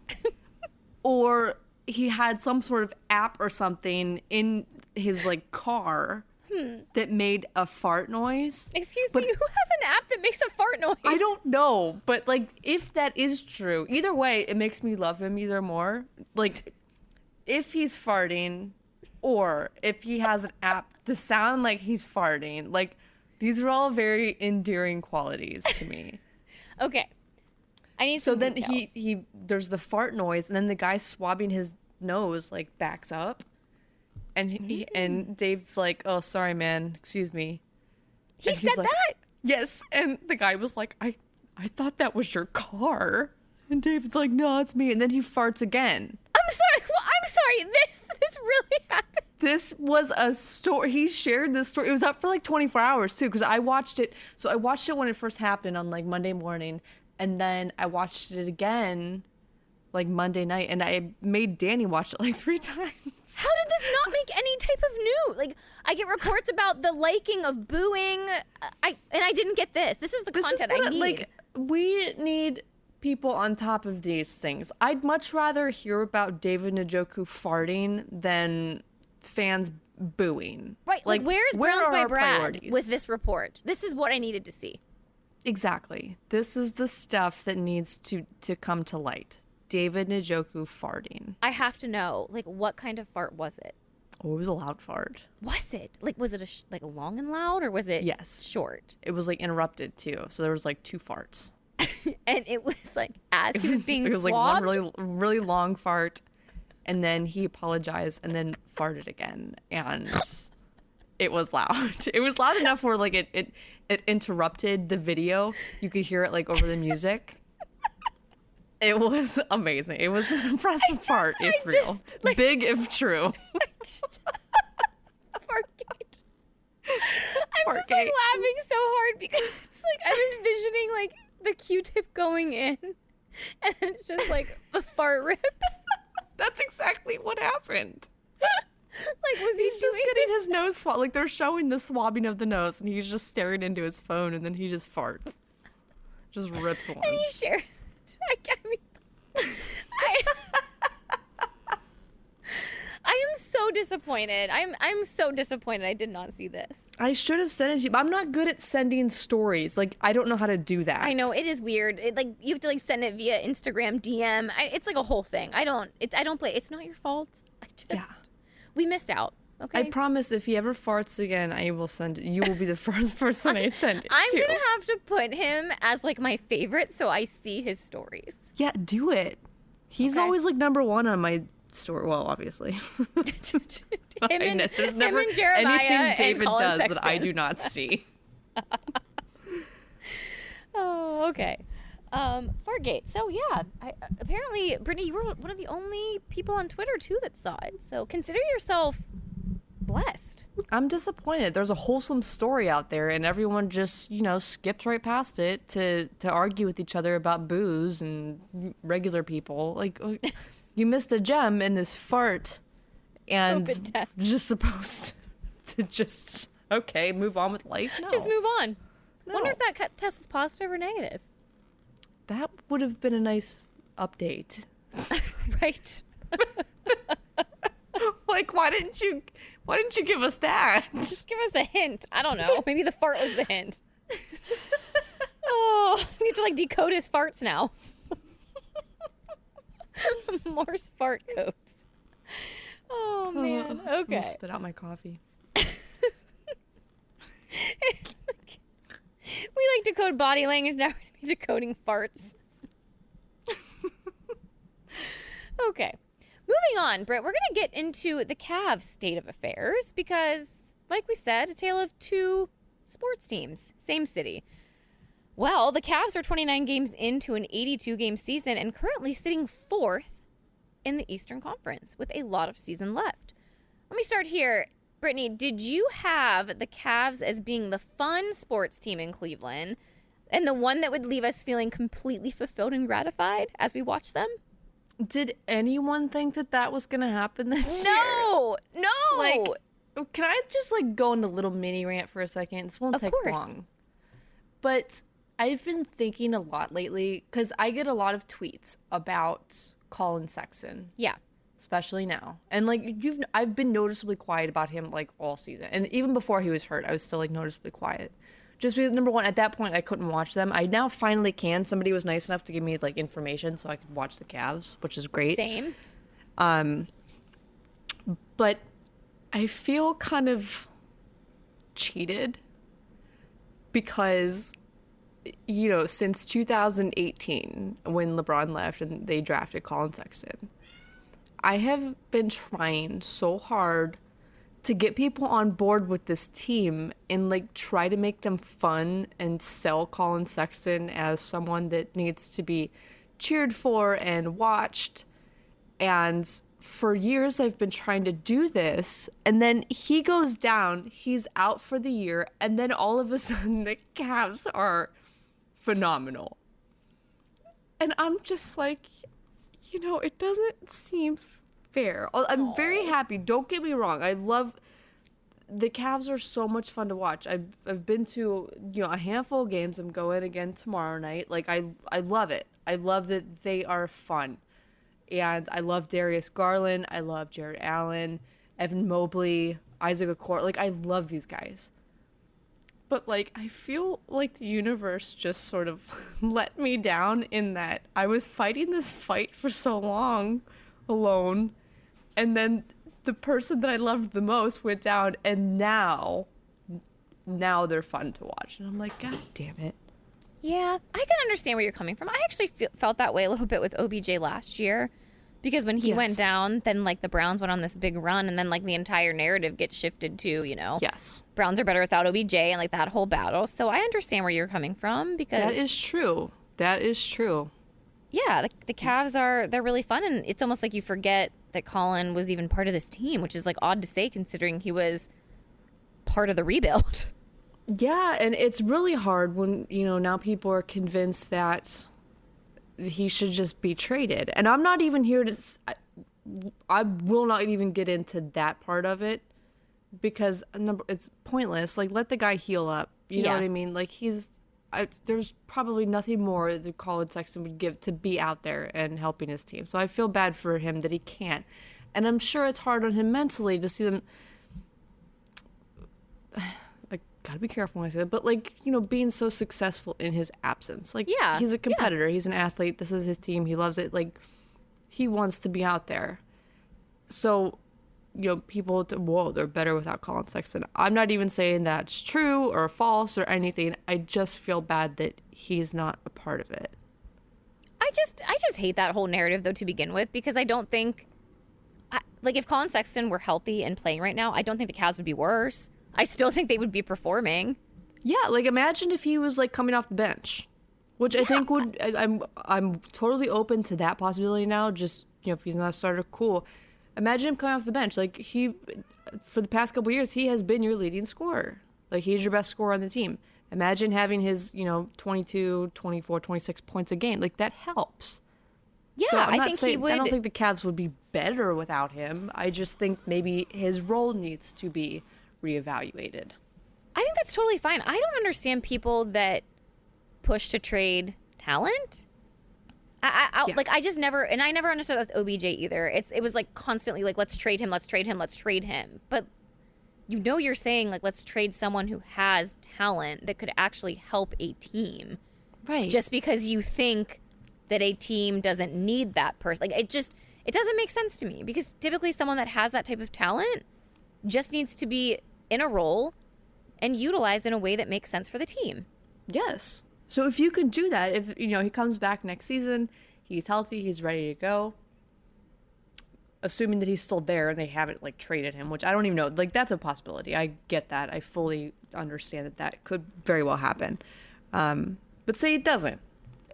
or he had some sort of app or something in his like car hmm. that made a fart noise. Excuse but me, who has an app that makes a fart noise? I don't know, but like if that is true, either way, it makes me love him either more. Like if he's farting or if he has an app to sound like he's farting, like these are all very endearing qualities to me. Okay. I need so then details. he he there's the fart noise, and then the guy swabbing his nose like backs up, and he, mm. and Dave's like, "Oh, sorry, man, excuse me." He said like, that? Yes, and the guy was like, "I I thought that was your car," and Dave's like, "No, it's me," and then he farts again. I'm sorry. Well, I'm sorry. This this really happened. This was a story. He shared this story. It was up for like twenty-four hours too, because I watched it. So I watched it when it first happened on like Monday morning. And then I watched it again, like, Monday night, and I made Danny watch it, like, three times. How did this not make any type of news? Like, I get reports about the liking of booing, I and I didn't get this. This is the this content is what I need. Like, we need people on top of these things. I'd much rather hear about David Njoku farting than fans booing. Right, like, like where's where Browns by Brad priorities? With this report? This is what I needed to see. Exactly. This is the stuff that needs to, to come to light. David Njoku farting. I have to know, like, what kind of fart was it? Oh, it was a loud fart. Was it? Like, was it a sh- like long and loud, or was it yes. short? It was, like, interrupted, too. So there was, like, two farts. And it was, like, as was, he was being swabbed? It was, swabbed? like, one really, really long fart, and then he apologized and then farted again. And it was loud. It was loud enough where, like, it... it It interrupted the video. You could hear it like over the music. It was amazing. It was an impressive fart, if I real. Just, like, big if true. Just, Fartgate. I'm Fartgate. just like laughing so hard because it's like I'm envisioning like the Q-tip going in, and it's just like the fart rips. That's exactly what happened. Like, was he he's doing just getting his nose swabbed? Like, they're showing the swabbing of the nose, and he's just staring into his phone, and then he just farts. Just rips one. And he shares. I, I mean, I, I am so disappointed. I'm I'm so disappointed I did not see this. I should have sent it to you, but I'm not good at sending stories. Like, I don't know how to do that. I know, it is weird. It, like, you have to, like, send it via Instagram, D M. I, it's, like, a whole thing. I don't, it, I don't play. It's not your fault. I just... Yeah. We missed out, okay? I promise if he ever farts again, I will send it. You will be the first person I send it I'm to. I'm going to have to put him as, like, my favorite so I see his stories. Yeah, do it. He's okay. always, like, number one on my story. Well, obviously. him, and, There's never him and Jeremiah anything David and Colin does Sexton. That I do not see. Oh, okay. Um, Fartgate. So yeah, I, apparently, Brittany, you were one of the only people on Twitter too that saw it. So consider yourself blessed. I'm disappointed. There's a wholesome story out there, and everyone just, you know, skips right past it to to argue with each other about booze and regular people. Like, you missed a gem in this fart, and you're just supposed to just okay move on with life. No. Just move on. No. Wonder if that test was positive or negative. That would have been a nice update. Right. Like, like, why didn't you why didn't you give us that? Just give us a hint. I don't know. Maybe the fart was the hint. Oh, we have to like decode his farts now. Morse fart codes. Oh man. Okay. I'm gonna spit out my coffee. We like decode body language, now we're gonna be decoding farts. Okay. Moving on, Britt, we're gonna get into the Cavs state of affairs because, like we said, a tale of two sports teams, same city. Well, the Cavs are twenty-nine games into an eighty-two game season and currently sitting fourth in the Eastern Conference with a lot of season left. Let me start here. Brittany, did you have the Cavs as being the fun sports team in Cleveland and the one that would leave us feeling completely fulfilled and gratified as we watch them? Did anyone think that that was going to happen this year? No, no. Like, can I just like go into a little mini rant for a second? This won't take long. But I've been thinking a lot lately because I get a lot of tweets about Colin Sexton. Yeah. Especially now. And like you've I've been noticeably quiet about him like all season. And even before he was hurt, I was still like noticeably quiet. Just because, number one, at that point I couldn't watch them. I now finally can. Somebody was nice enough to give me like information so I could watch the Cavs, which is great. Same. Um but I feel kind of cheated because you know, since two thousand eighteen when LeBron left and they drafted Colin Sexton, I have been trying so hard to get people on board with this team and, like, try to make them fun and sell Colin Sexton as someone that needs to be cheered for and watched. And for years, I've been trying to do this. And then he goes down, he's out for the year, and then all of a sudden the Cavs are phenomenal. And I'm just like... You know, it doesn't seem fair. I'm very happy. Don't get me wrong. I love the Cavs are so much fun to watch. I've I've been to, you know, a handful of games. I'm going again tomorrow night. Like I I love it. I love that they are fun. And I love Darius Garland. I love Jared Allen, Evan Mobley, Isaac Okoro. Like I love these guys. But like I feel like the universe just sort of let me down in that I was fighting this fight for so long alone, and then the person that I loved the most went down, and now now they're fun to watch. And I'm like, God damn it. Yeah, I can understand where you're coming from. I actually feel, felt that way a little bit with O B J last year because when he yes. went down, then like the Browns went on this big run, and then like the entire narrative gets shifted to, you know. Yes. Browns are better without O B J and like that whole battle. So I understand where you're coming from because that is true. That is true. Yeah, the, the Cavs are they're really fun, and it's almost like you forget that Colin was even part of this team, which is like odd to say considering he was part of the rebuild. Yeah, and it's really hard when you know now people are convinced that he should just be traded, and I'm not even here to. I, I will not even get into that part of it. Because it's pointless. Like, let the guy heal up. You yeah. know what I mean? Like, he's... I, there's probably nothing more that Colin Sexton would give to be out there and helping his team. So I feel bad for him that he can't. And I'm sure it's hard on him mentally to see them... I gotta be careful when I say that. But, like, you know, being so successful in his absence. Like, yeah. he's a competitor. Yeah. He's an athlete. This is his team. He loves it. Like, he wants to be out there. So... You know, people, whoa, they're better without Colin Sexton. I'm not even saying that's true or false or anything. I just feel bad that he's not a part of it. I just, I just hate that whole narrative, though, to begin with, because I don't think, I, like, if Colin Sexton were healthy and playing right now, I don't think the Cavs would be worse. I still think they would be performing. Yeah, like, imagine if he was, like, coming off the bench, which yeah. I think would, I, I'm, I'm totally open to that possibility now. Just, you know, if he's not a starter, cool. Imagine him coming off the bench. Like, he, for the past couple years, he has been your leading scorer. Like, he's your best scorer on the team. Imagine having his, you know, twenty-two, twenty-four, twenty-six points a game. Like, that helps. Yeah, so I'm not I think saying, he would. I don't think the Cavs would be better without him. I just think maybe his role needs to be reevaluated. I think that's totally fine. I don't understand people that push to trade talent. I, I, I yeah. like I just never, and I never understood with O B J either. It's it was like constantly like let's trade him, let's trade him, let's trade him. But you know you're saying like let's trade someone who has talent that could actually help a team, right? Just because you think that a team doesn't need that person, like it just it doesn't make sense to me, because typically someone that has that type of talent just needs to be in a role and utilized in a way that makes sense for the team. Yes. So if you could do that, if, you know, he comes back next season, he's healthy, he's ready to go, assuming that he's still there and they haven't, like, traded him, which I don't even know. Like, that's a possibility. I get that. I fully understand that that could very well happen. Um, but say it doesn't.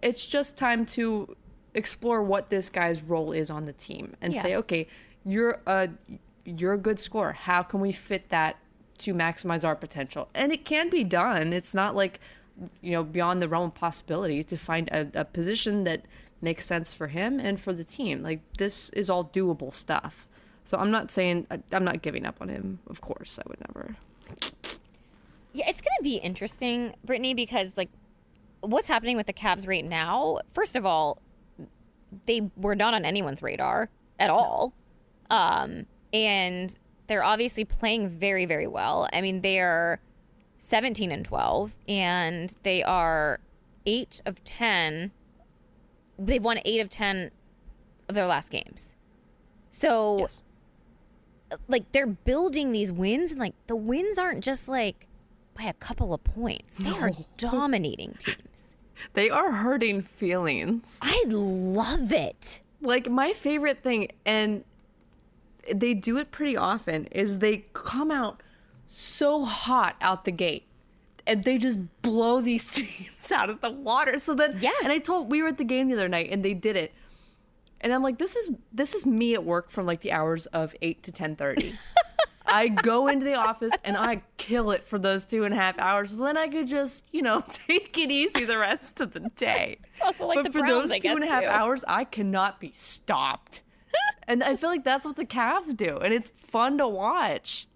It's just time to explore what this guy's role is on the team and yeah. say, okay, you're a, you're a good scorer. How can we fit that to maximize our potential? And it can be done. It's not, like, you know, beyond the realm of possibility to find a, a position that makes sense for him and for the team. Like, this is all doable stuff. So I'm not saying I'm not giving up on him. Of course, I would never. Yeah, it's going to be interesting, Brittany, because, like, what's happening with the Cavs right now, first of all, they were not on anyone's radar at all. No. Um, and they're obviously playing very, very well. I mean, they are seventeen and twelve, and they are eight of ten. They've won eight of ten of their last games. So, yes. like, they're building these wins, and, like, the wins aren't just, like, by a couple of points. They no. are dominating teams. They are hurting feelings. I love it. Like, my favorite thing, and they do it pretty often, is they come out so hot out the gate and they just blow these teams out of the water. So then yeah and I told we were at the game the other night and they did it, and I'm like, this is this is me at work from like the hours of eight to ten thirty. I go into the office and I kill it for those two and a half hours, so then I could just, you know, take it easy the rest of the day. It's also like, but the for Browns, those two I guess, and a half too. hours I cannot be stopped. And I feel like that's what the Cavs do, and it's fun to watch.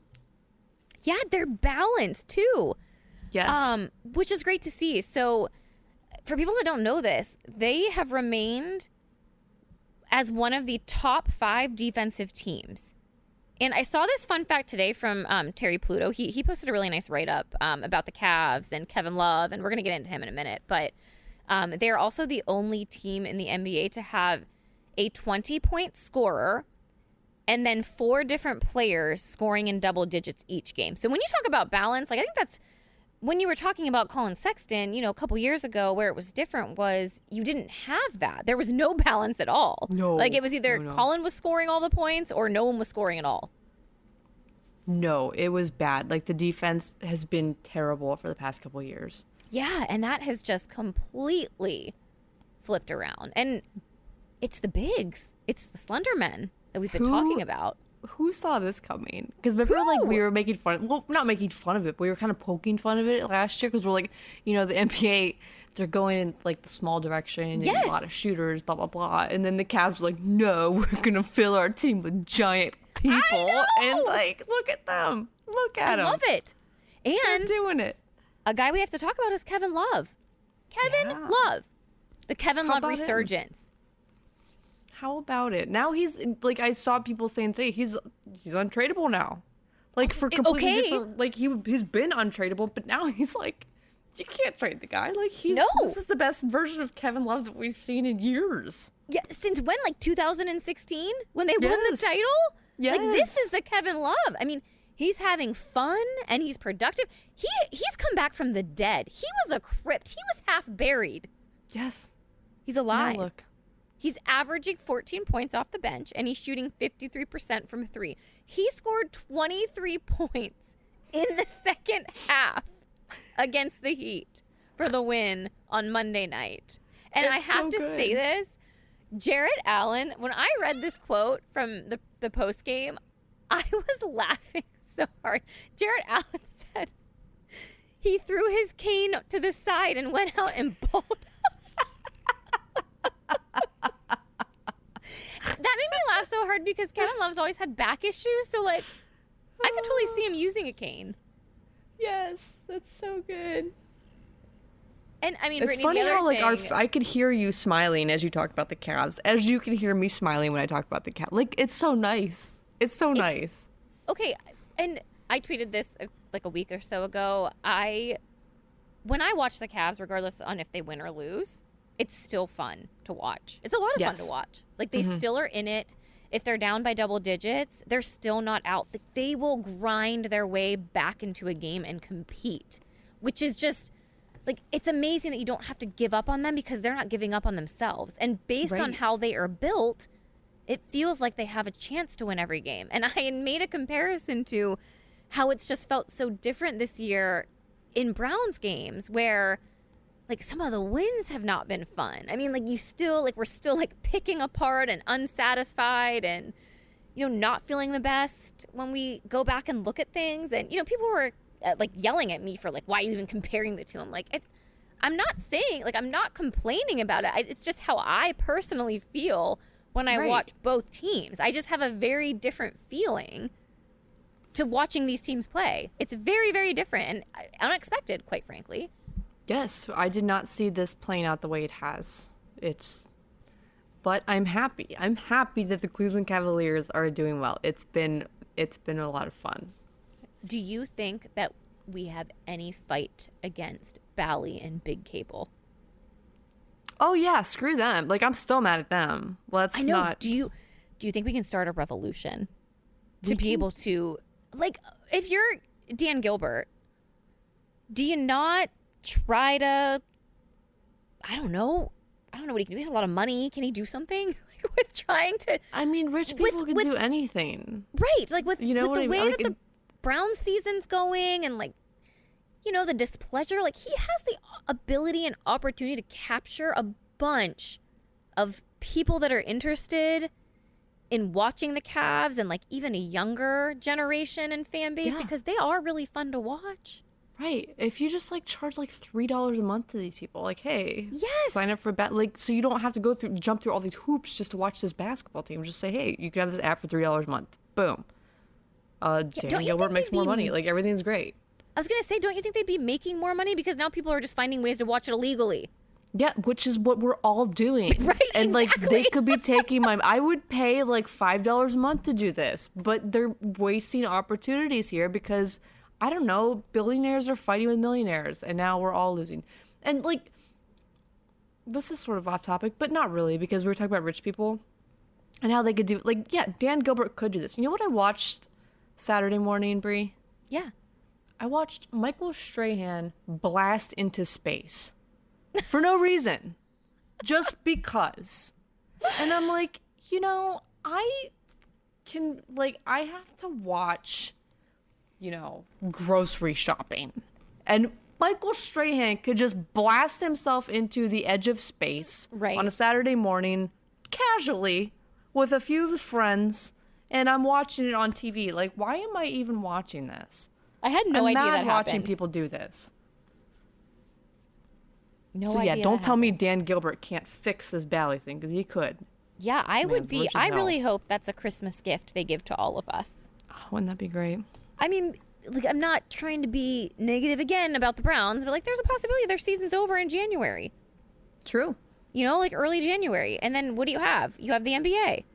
Yeah, they're balanced, too. Yes. Um, which is great to see. So, for people that don't know this, they have remained as one of the top five defensive teams. And I saw this fun fact today from um, Terry Pluto. He he posted a really nice write-up um, about the Cavs and Kevin Love, and we're going to get into him in a minute. But um, they're also the only team in the N B A to have a twenty-point scorer, and then four different players scoring in double digits each game. So when you talk about balance, like I think that's when you were talking about Colin Sexton, you know, a couple years ago, where it was different was you didn't have that. There was no balance at all. No. Like it was either no, no. Colin was scoring all the points or no one was scoring at all. No, it was bad. Like the defense has been terrible for the past couple of years. Yeah, and that has just completely flipped around. And it's the bigs. It's the slender men that we've been who, talking about. Who saw this coming? Because I feel like we were making fun of, well, not making fun of it, but we were kind of poking fun of it last year because we're like, you know, the N B A, they're going in like the small direction, yes. and a lot of shooters, blah, blah, blah. And then the Cavs were like, no, we're going to fill our team with giant people. I know! And like, look at them. Look at I them. I love it. And they're doing it. A guy we have to talk about is Kevin Love. Kevin yeah. Love. The Kevin How Love resurgence. Him? How about it? Now he's like, I saw people saying today he's he's untradeable now, like for completely okay. different. Like he he's been untradeable, but now he's like, you can't trade the guy. Like he's no. This is the best version of Kevin Love that we've seen in years. Yeah, since when? Like two thousand sixteen when they yes. won the title. Yes. Like this is the Kevin Love. I mean, he's having fun and he's productive. He he's come back from the dead. He was a crypt. He was half buried. Yes, he's alive. Now look. He's averaging fourteen points off the bench, and he's shooting fifty-three percent from three. He scored twenty-three points in the second half against the Heat for the win on Monday night. And it's I have so to good. say this, Jared Allen, when I read this quote from the, the postgame, I was laughing so hard. Jared Allen said he threw his cane to the side and went out and bowled. That made me laugh so hard because Kevin Love's always had back issues, so like I could totally see him using a cane. Yes, that's so good. And I mean, it's Brittany, funny the other how like thing... our I could hear you smiling as you talked about the Cavs, as you can hear me smiling when I talked about the Cavs. Like, it's so nice. It's so it's, nice. Okay, and I tweeted this like a week or so ago. I when I watch the Cavs, regardless on if they win or lose, it's still fun to watch. It's a lot of yes. fun to watch. Like, they mm-hmm. still are in it. If they're down by double digits, they're still not out. Like, they will grind their way back into a game and compete, which is just. Like, it's amazing that you don't have to give up on them because they're not giving up on themselves. And based right. on how they are built, it feels like they have a chance to win every game. And I made a comparison to how it's just felt so different this year in Browns games where, like, some of the wins have not been fun. I mean, like, you still, like, we're still, like, picking apart and unsatisfied and, you know, not feeling the best when we go back and look at things. And, you know, people were... Uh, like yelling at me for like why are you even comparing the two. I'm like it, I'm not saying like I'm not complaining about it I, it's just how I personally feel when I right. watch both teams. I just have a very different feeling to watching these teams play. It's very very different and unexpected, quite frankly. Yes, I did not see this playing out the way it has. It's but I'm happy I'm happy that the Cleveland Cavaliers are doing well. It's been it's been a lot of fun. Do you think that we have any fight against Bally and Big Cable? Oh yeah, screw them. Like, I'm still mad at them. Let's I know. Not do you do you think we can start a revolution to we be can... able to, like, if you're Dan Gilbert, do you not try to I don't know. I don't know what he can do. He has a lot of money. Can he do something? Like, with trying to I mean, rich people with, can with, do anything. Right. Like with, you know with the I mean? way like, that the Brown season's going and, like, you know, the displeasure. Like, he has the ability and opportunity to capture a bunch of people that are interested in watching the Cavs and, like, even a younger generation and fan base yeah. because they are really fun to watch. Right. If you just, like, charge, like, three dollars a month to these people, like, hey, yes. sign up for bet. Like, so you don't have to go through, jump through all these hoops just to watch this basketball team. Just say, hey, you can have this app for three dollars a month. Boom. Uh, yeah, Dan Gilbert makes more be... money. Like, everything's great. I was going to say, don't you think they'd be making more money? Because now people are just finding ways to watch it illegally. Yeah, which is what we're all doing. Right, and, exactly. like, they could be taking my... I would pay, like, five dollars a month to do this. But they're wasting opportunities here because, I don't know, billionaires are fighting with millionaires. And now we're all losing. And, like, this is sort of off topic, but not really because we were talking about rich people and how they could do... Like, yeah, Dan Gilbert could do this. You know what I watched... Saturday morning, Bree? Yeah. I watched Michael Strahan blast into space for no reason, just because. And I'm like, you know, I can, like, I have to watch, you know, grocery shopping. And Michael Strahan could just blast himself into the edge of space right. on a Saturday morning, casually, with a few of his friends. And I'm watching it on T V. Like, why am I even watching this? I had no I'm idea that happened. I'm not watching people do this. No so, idea. So, yeah, don't tell happened. me Dan Gilbert can't fix this Bally thing, because he could. Yeah, I Man, would be. I hell. really hope that's a Christmas gift they give to all of us. Oh, wouldn't that be great? I mean, like, I'm not trying to be negative again about the Browns, but, like, there's a possibility their season's over in January. True. You know, like, early January. And then what do you have? You have the N B A.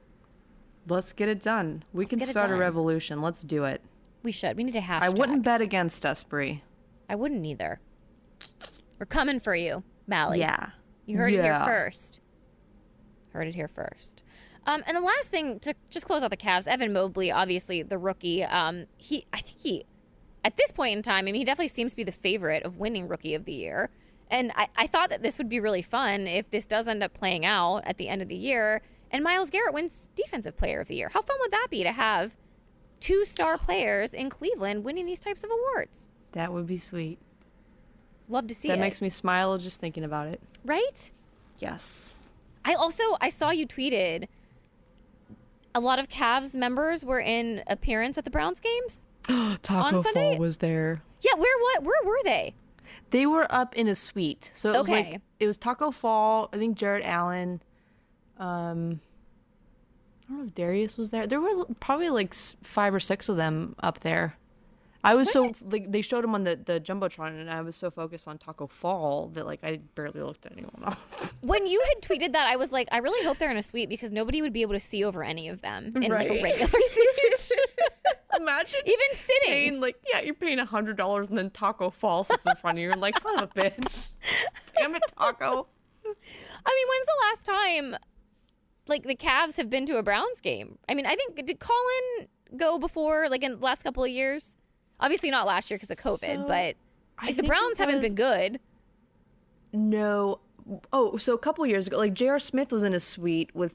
Let's get it done. We Let's can start done. a revolution. Let's do it. We should. We need a hashtag. I wouldn't bet against us, Bree. I wouldn't either. We're coming for you, Bally. Yeah. You heard yeah. it here first. Heard it here first. Um, and the last thing, to just close out the Cavs, Evan Mobley, obviously the rookie, um, he, I think he, at this point in time, I mean, he definitely seems to be the favorite of winning Rookie of the Year. And I, I thought that this would be really fun if this does end up playing out at the end of the year. And Myles Garrett wins Defensive Player of the Year. How fun would that be to have two star players in Cleveland winning these types of awards? That would be sweet. Love to see that it. That makes me smile just thinking about it. Right? Yes. I also, I saw you tweeted a lot of Cavs members were in appearance at the Browns games. Taco Fall was there. Yeah, where what? Where were they? They were up in a suite. So it okay. was like, it was Taco Fall, I think Jared Allen, Um, I don't know if Darius was there. There were probably like five or six of them up there. I was so like they showed him on the, the Jumbotron, and I was so focused on Taco Fall that like I barely looked at anyone else. When you had tweeted that, I was like, I really hope they're in a suite because nobody would be able to see over any of them in right. like a regular seat. Imagine even sitting. Paying, like yeah, you're paying a hundred dollars and then Taco Fall sits in front of you and like son of a bitch. Damn it, Taco. I mean, when's the last time like the Cavs have been to a Browns game? I mean, I think did Colin go before like in the last couple of years? Obviously not last year because of COVID, so, but like, the Browns haven't been good. No. Oh, so a couple years ago, like J R. Smith was in a suite with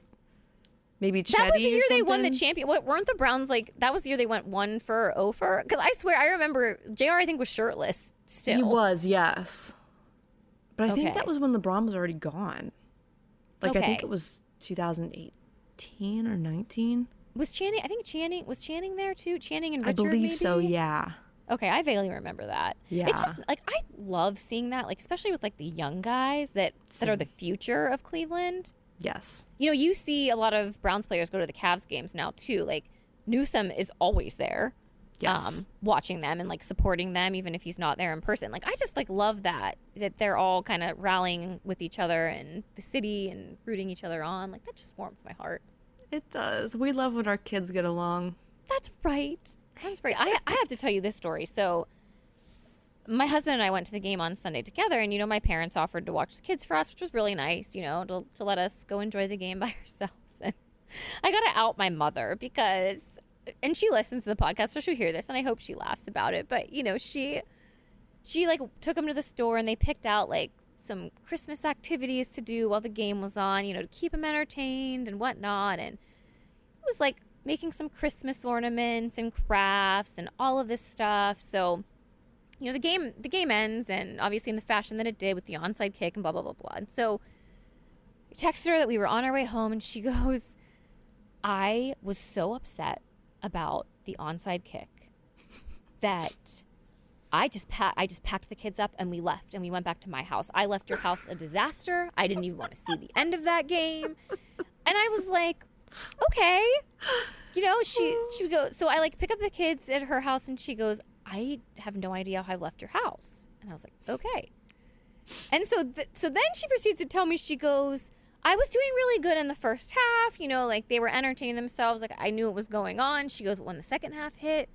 maybe Chetty or something. That was the year they won the champion. What, weren't the Browns like, that was the year they went one for oh for? Because I swear, I remember J R I think was shirtless still. He was, yes. But I okay. think that was when LeBron was already gone. Like okay. I think it was two thousand eighteen or nineteen. Was Channing, I think Channing, was Channing there too? Channing and Richard, I believe maybe? So, yeah. Okay, I vaguely remember that. Yeah. It's just, like, I love seeing that, like, especially with, like, the young guys that, that are the future of Cleveland. Yes. You know, you see a lot of Browns players go to the Cavs games now, too. Like, Newsom is always there. Yes. Um, watching them and, like, supporting them, even if he's not there in person. Like, I just, like, love that, that they're all kind of rallying with each other and the city and rooting each other on. Like, that just warms my heart. It does. We love when our kids get along. That's right. That's right. I, I have to tell you this story. So my husband and I went to the game on Sunday together, and, you know, my parents offered to watch the kids for us, which was really nice, you know, to, to let us go enjoy the game by ourselves. And I got to out my mother because, and she listens to the podcast, so she'll hear this, and I hope she laughs about it. But, you know, she, she like, took them to the store, and they picked out, like, some Christmas activities to do while the game was on, you know, to keep them entertained and whatnot. And it was like making some Christmas ornaments and crafts and all of this stuff. So, you know, the game the game ends, and obviously in the fashion that it did with the onside kick and blah, blah, blah, blah. And so I texted her that we were on our way home, and she goes, I was so upset about the onside kick that I just pa- I just packed the kids up, and we left, and we went back to my house. I left your house a disaster. I didn't even want to see the end of that game. And I was like, okay. You know, she she goes, so I, like, pick up the kids at her house, and she goes, I have no idea how I left your house. And I was like, okay. And so th- so then she proceeds to tell me, she goes, I was doing really good in the first half. You know, like, they were entertaining themselves. Like, I knew it was going on. She goes, when the second half hit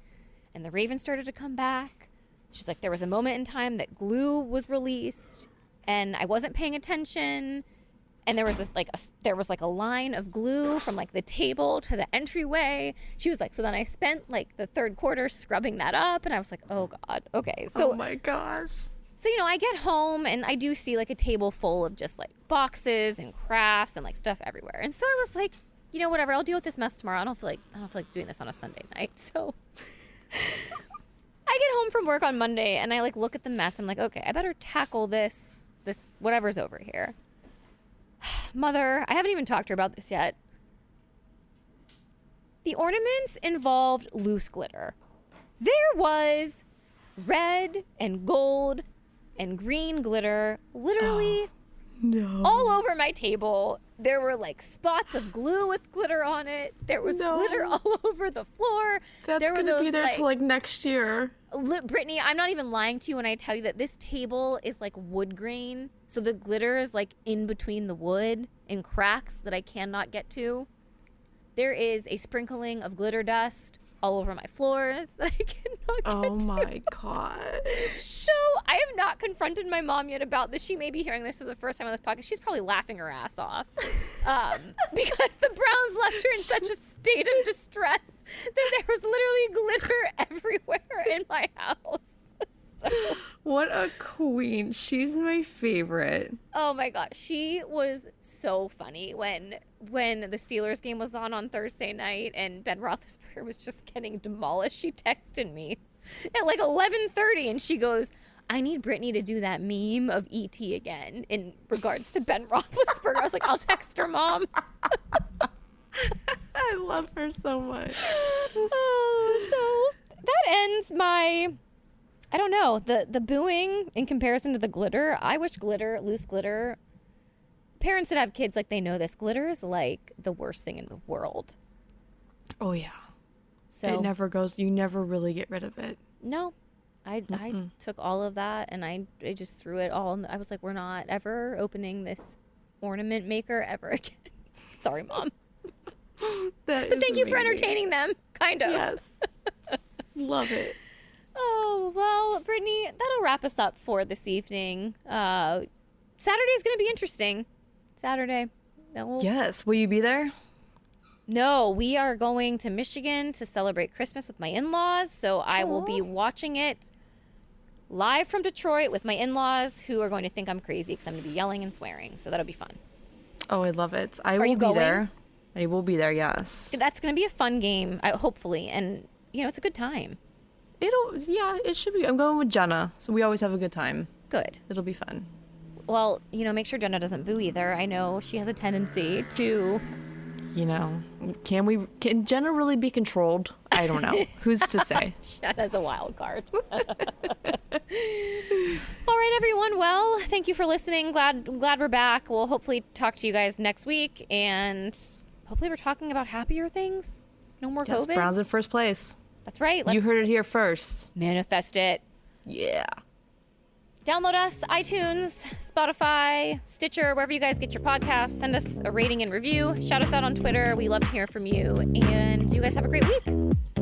and the Ravens started to come back, she's like, there was a moment in time that glue was released, and I wasn't paying attention, and there was this, like a, there was like a line of glue from like the table to the entryway. She was like, so then I spent like the third quarter scrubbing that up, and I was like, oh god, okay. So, oh my gosh. So, you know, I get home, and I do see like a table full of just like boxes and crafts and like stuff everywhere, and so I was like, you know, whatever, I'll deal with this mess tomorrow. I don't feel like I don't feel like doing this on a Sunday night, so. I get home from work on Monday, and I, like, look at the mess. I'm like, okay, I better tackle this, this whatever's over here. Mother, I haven't even talked to her about this yet. The ornaments involved loose glitter. There was red and gold and green glitter literally oh, no. all over my table. There were, like, spots of glue with glitter on it. There was no. glitter all over the floor. That's going to be there like, till, like, next year. Li- Brittany, I'm not even lying to you when I tell you that this table is, like, wood grain. So the glitter is, like, in between the wood in cracks that I cannot get to. There is a sprinkling of glitter dust all over my floors that I cannot get oh to. Oh, my God. So I have not confronted my mom yet about this. She may be hearing this for the first time on this podcast. She's probably laughing her ass off um, because the Browns left her in such a state of distress that there was literally glitter everywhere in my house. So, what a queen. She's my favorite. Oh, my God. She was so funny when when the Steelers game was on on Thursday night and Ben Roethlisberger was just getting demolished. She texted me at like eleven thirty, and she goes, I need Brittany to do that meme of E T again in regards to Ben Roethlisberger. I was like, I'll text her, Mom. I love her so much. Oh, so that ends my... I don't know. The the booing in comparison to the glitter. I wish glitter, loose glitter. Parents that have kids, like, they know this. Glitter is like the worst thing in the world. Oh yeah. So it never goes. You never really get rid of it. No. I, mm-hmm. I took all of that and I, I just threw it all. And I was like, we're not ever opening this ornament maker ever again. Sorry, Mom. That but thank amazing. You for entertaining them, kind of. Yes. Love it. Oh, well, Brittany, that'll wrap us up for this evening. Uh, Saturday's going to be interesting. Saturday. We'll... Yes. Will you be there? No, we are going to Michigan to celebrate Christmas with my in-laws. So I Aww. Will be watching it live from Detroit with my in-laws, who are going to think I'm crazy because I'm going to be yelling and swearing. So that'll be fun. Oh, I love it. I are will you be going? There. I will be there, yes. That's going to be a fun game, hopefully. And, you know, it's a good time. It'll, yeah, it should be. I'm going with Jenna, so we always have a good time. Good. It'll be fun. Well, you know, make sure Jenna doesn't boo either. I know she has a tendency to... You know, can we? Can Jenna really be controlled? I don't know. Who's to say? Jenna's a wild card. All right, everyone. Well, thank you for listening. Glad, glad we're back. We'll hopefully talk to you guys next week, and hopefully we're talking about happier things. No more yes, COVID. Browns in first place. That's right. Let's you heard it here first. Manifest it. Yeah. Download us, iTunes, Spotify, Stitcher, wherever you guys get your podcasts. Send us a rating and review. Shout us out on Twitter. We love to hear from you. And you guys have a great week.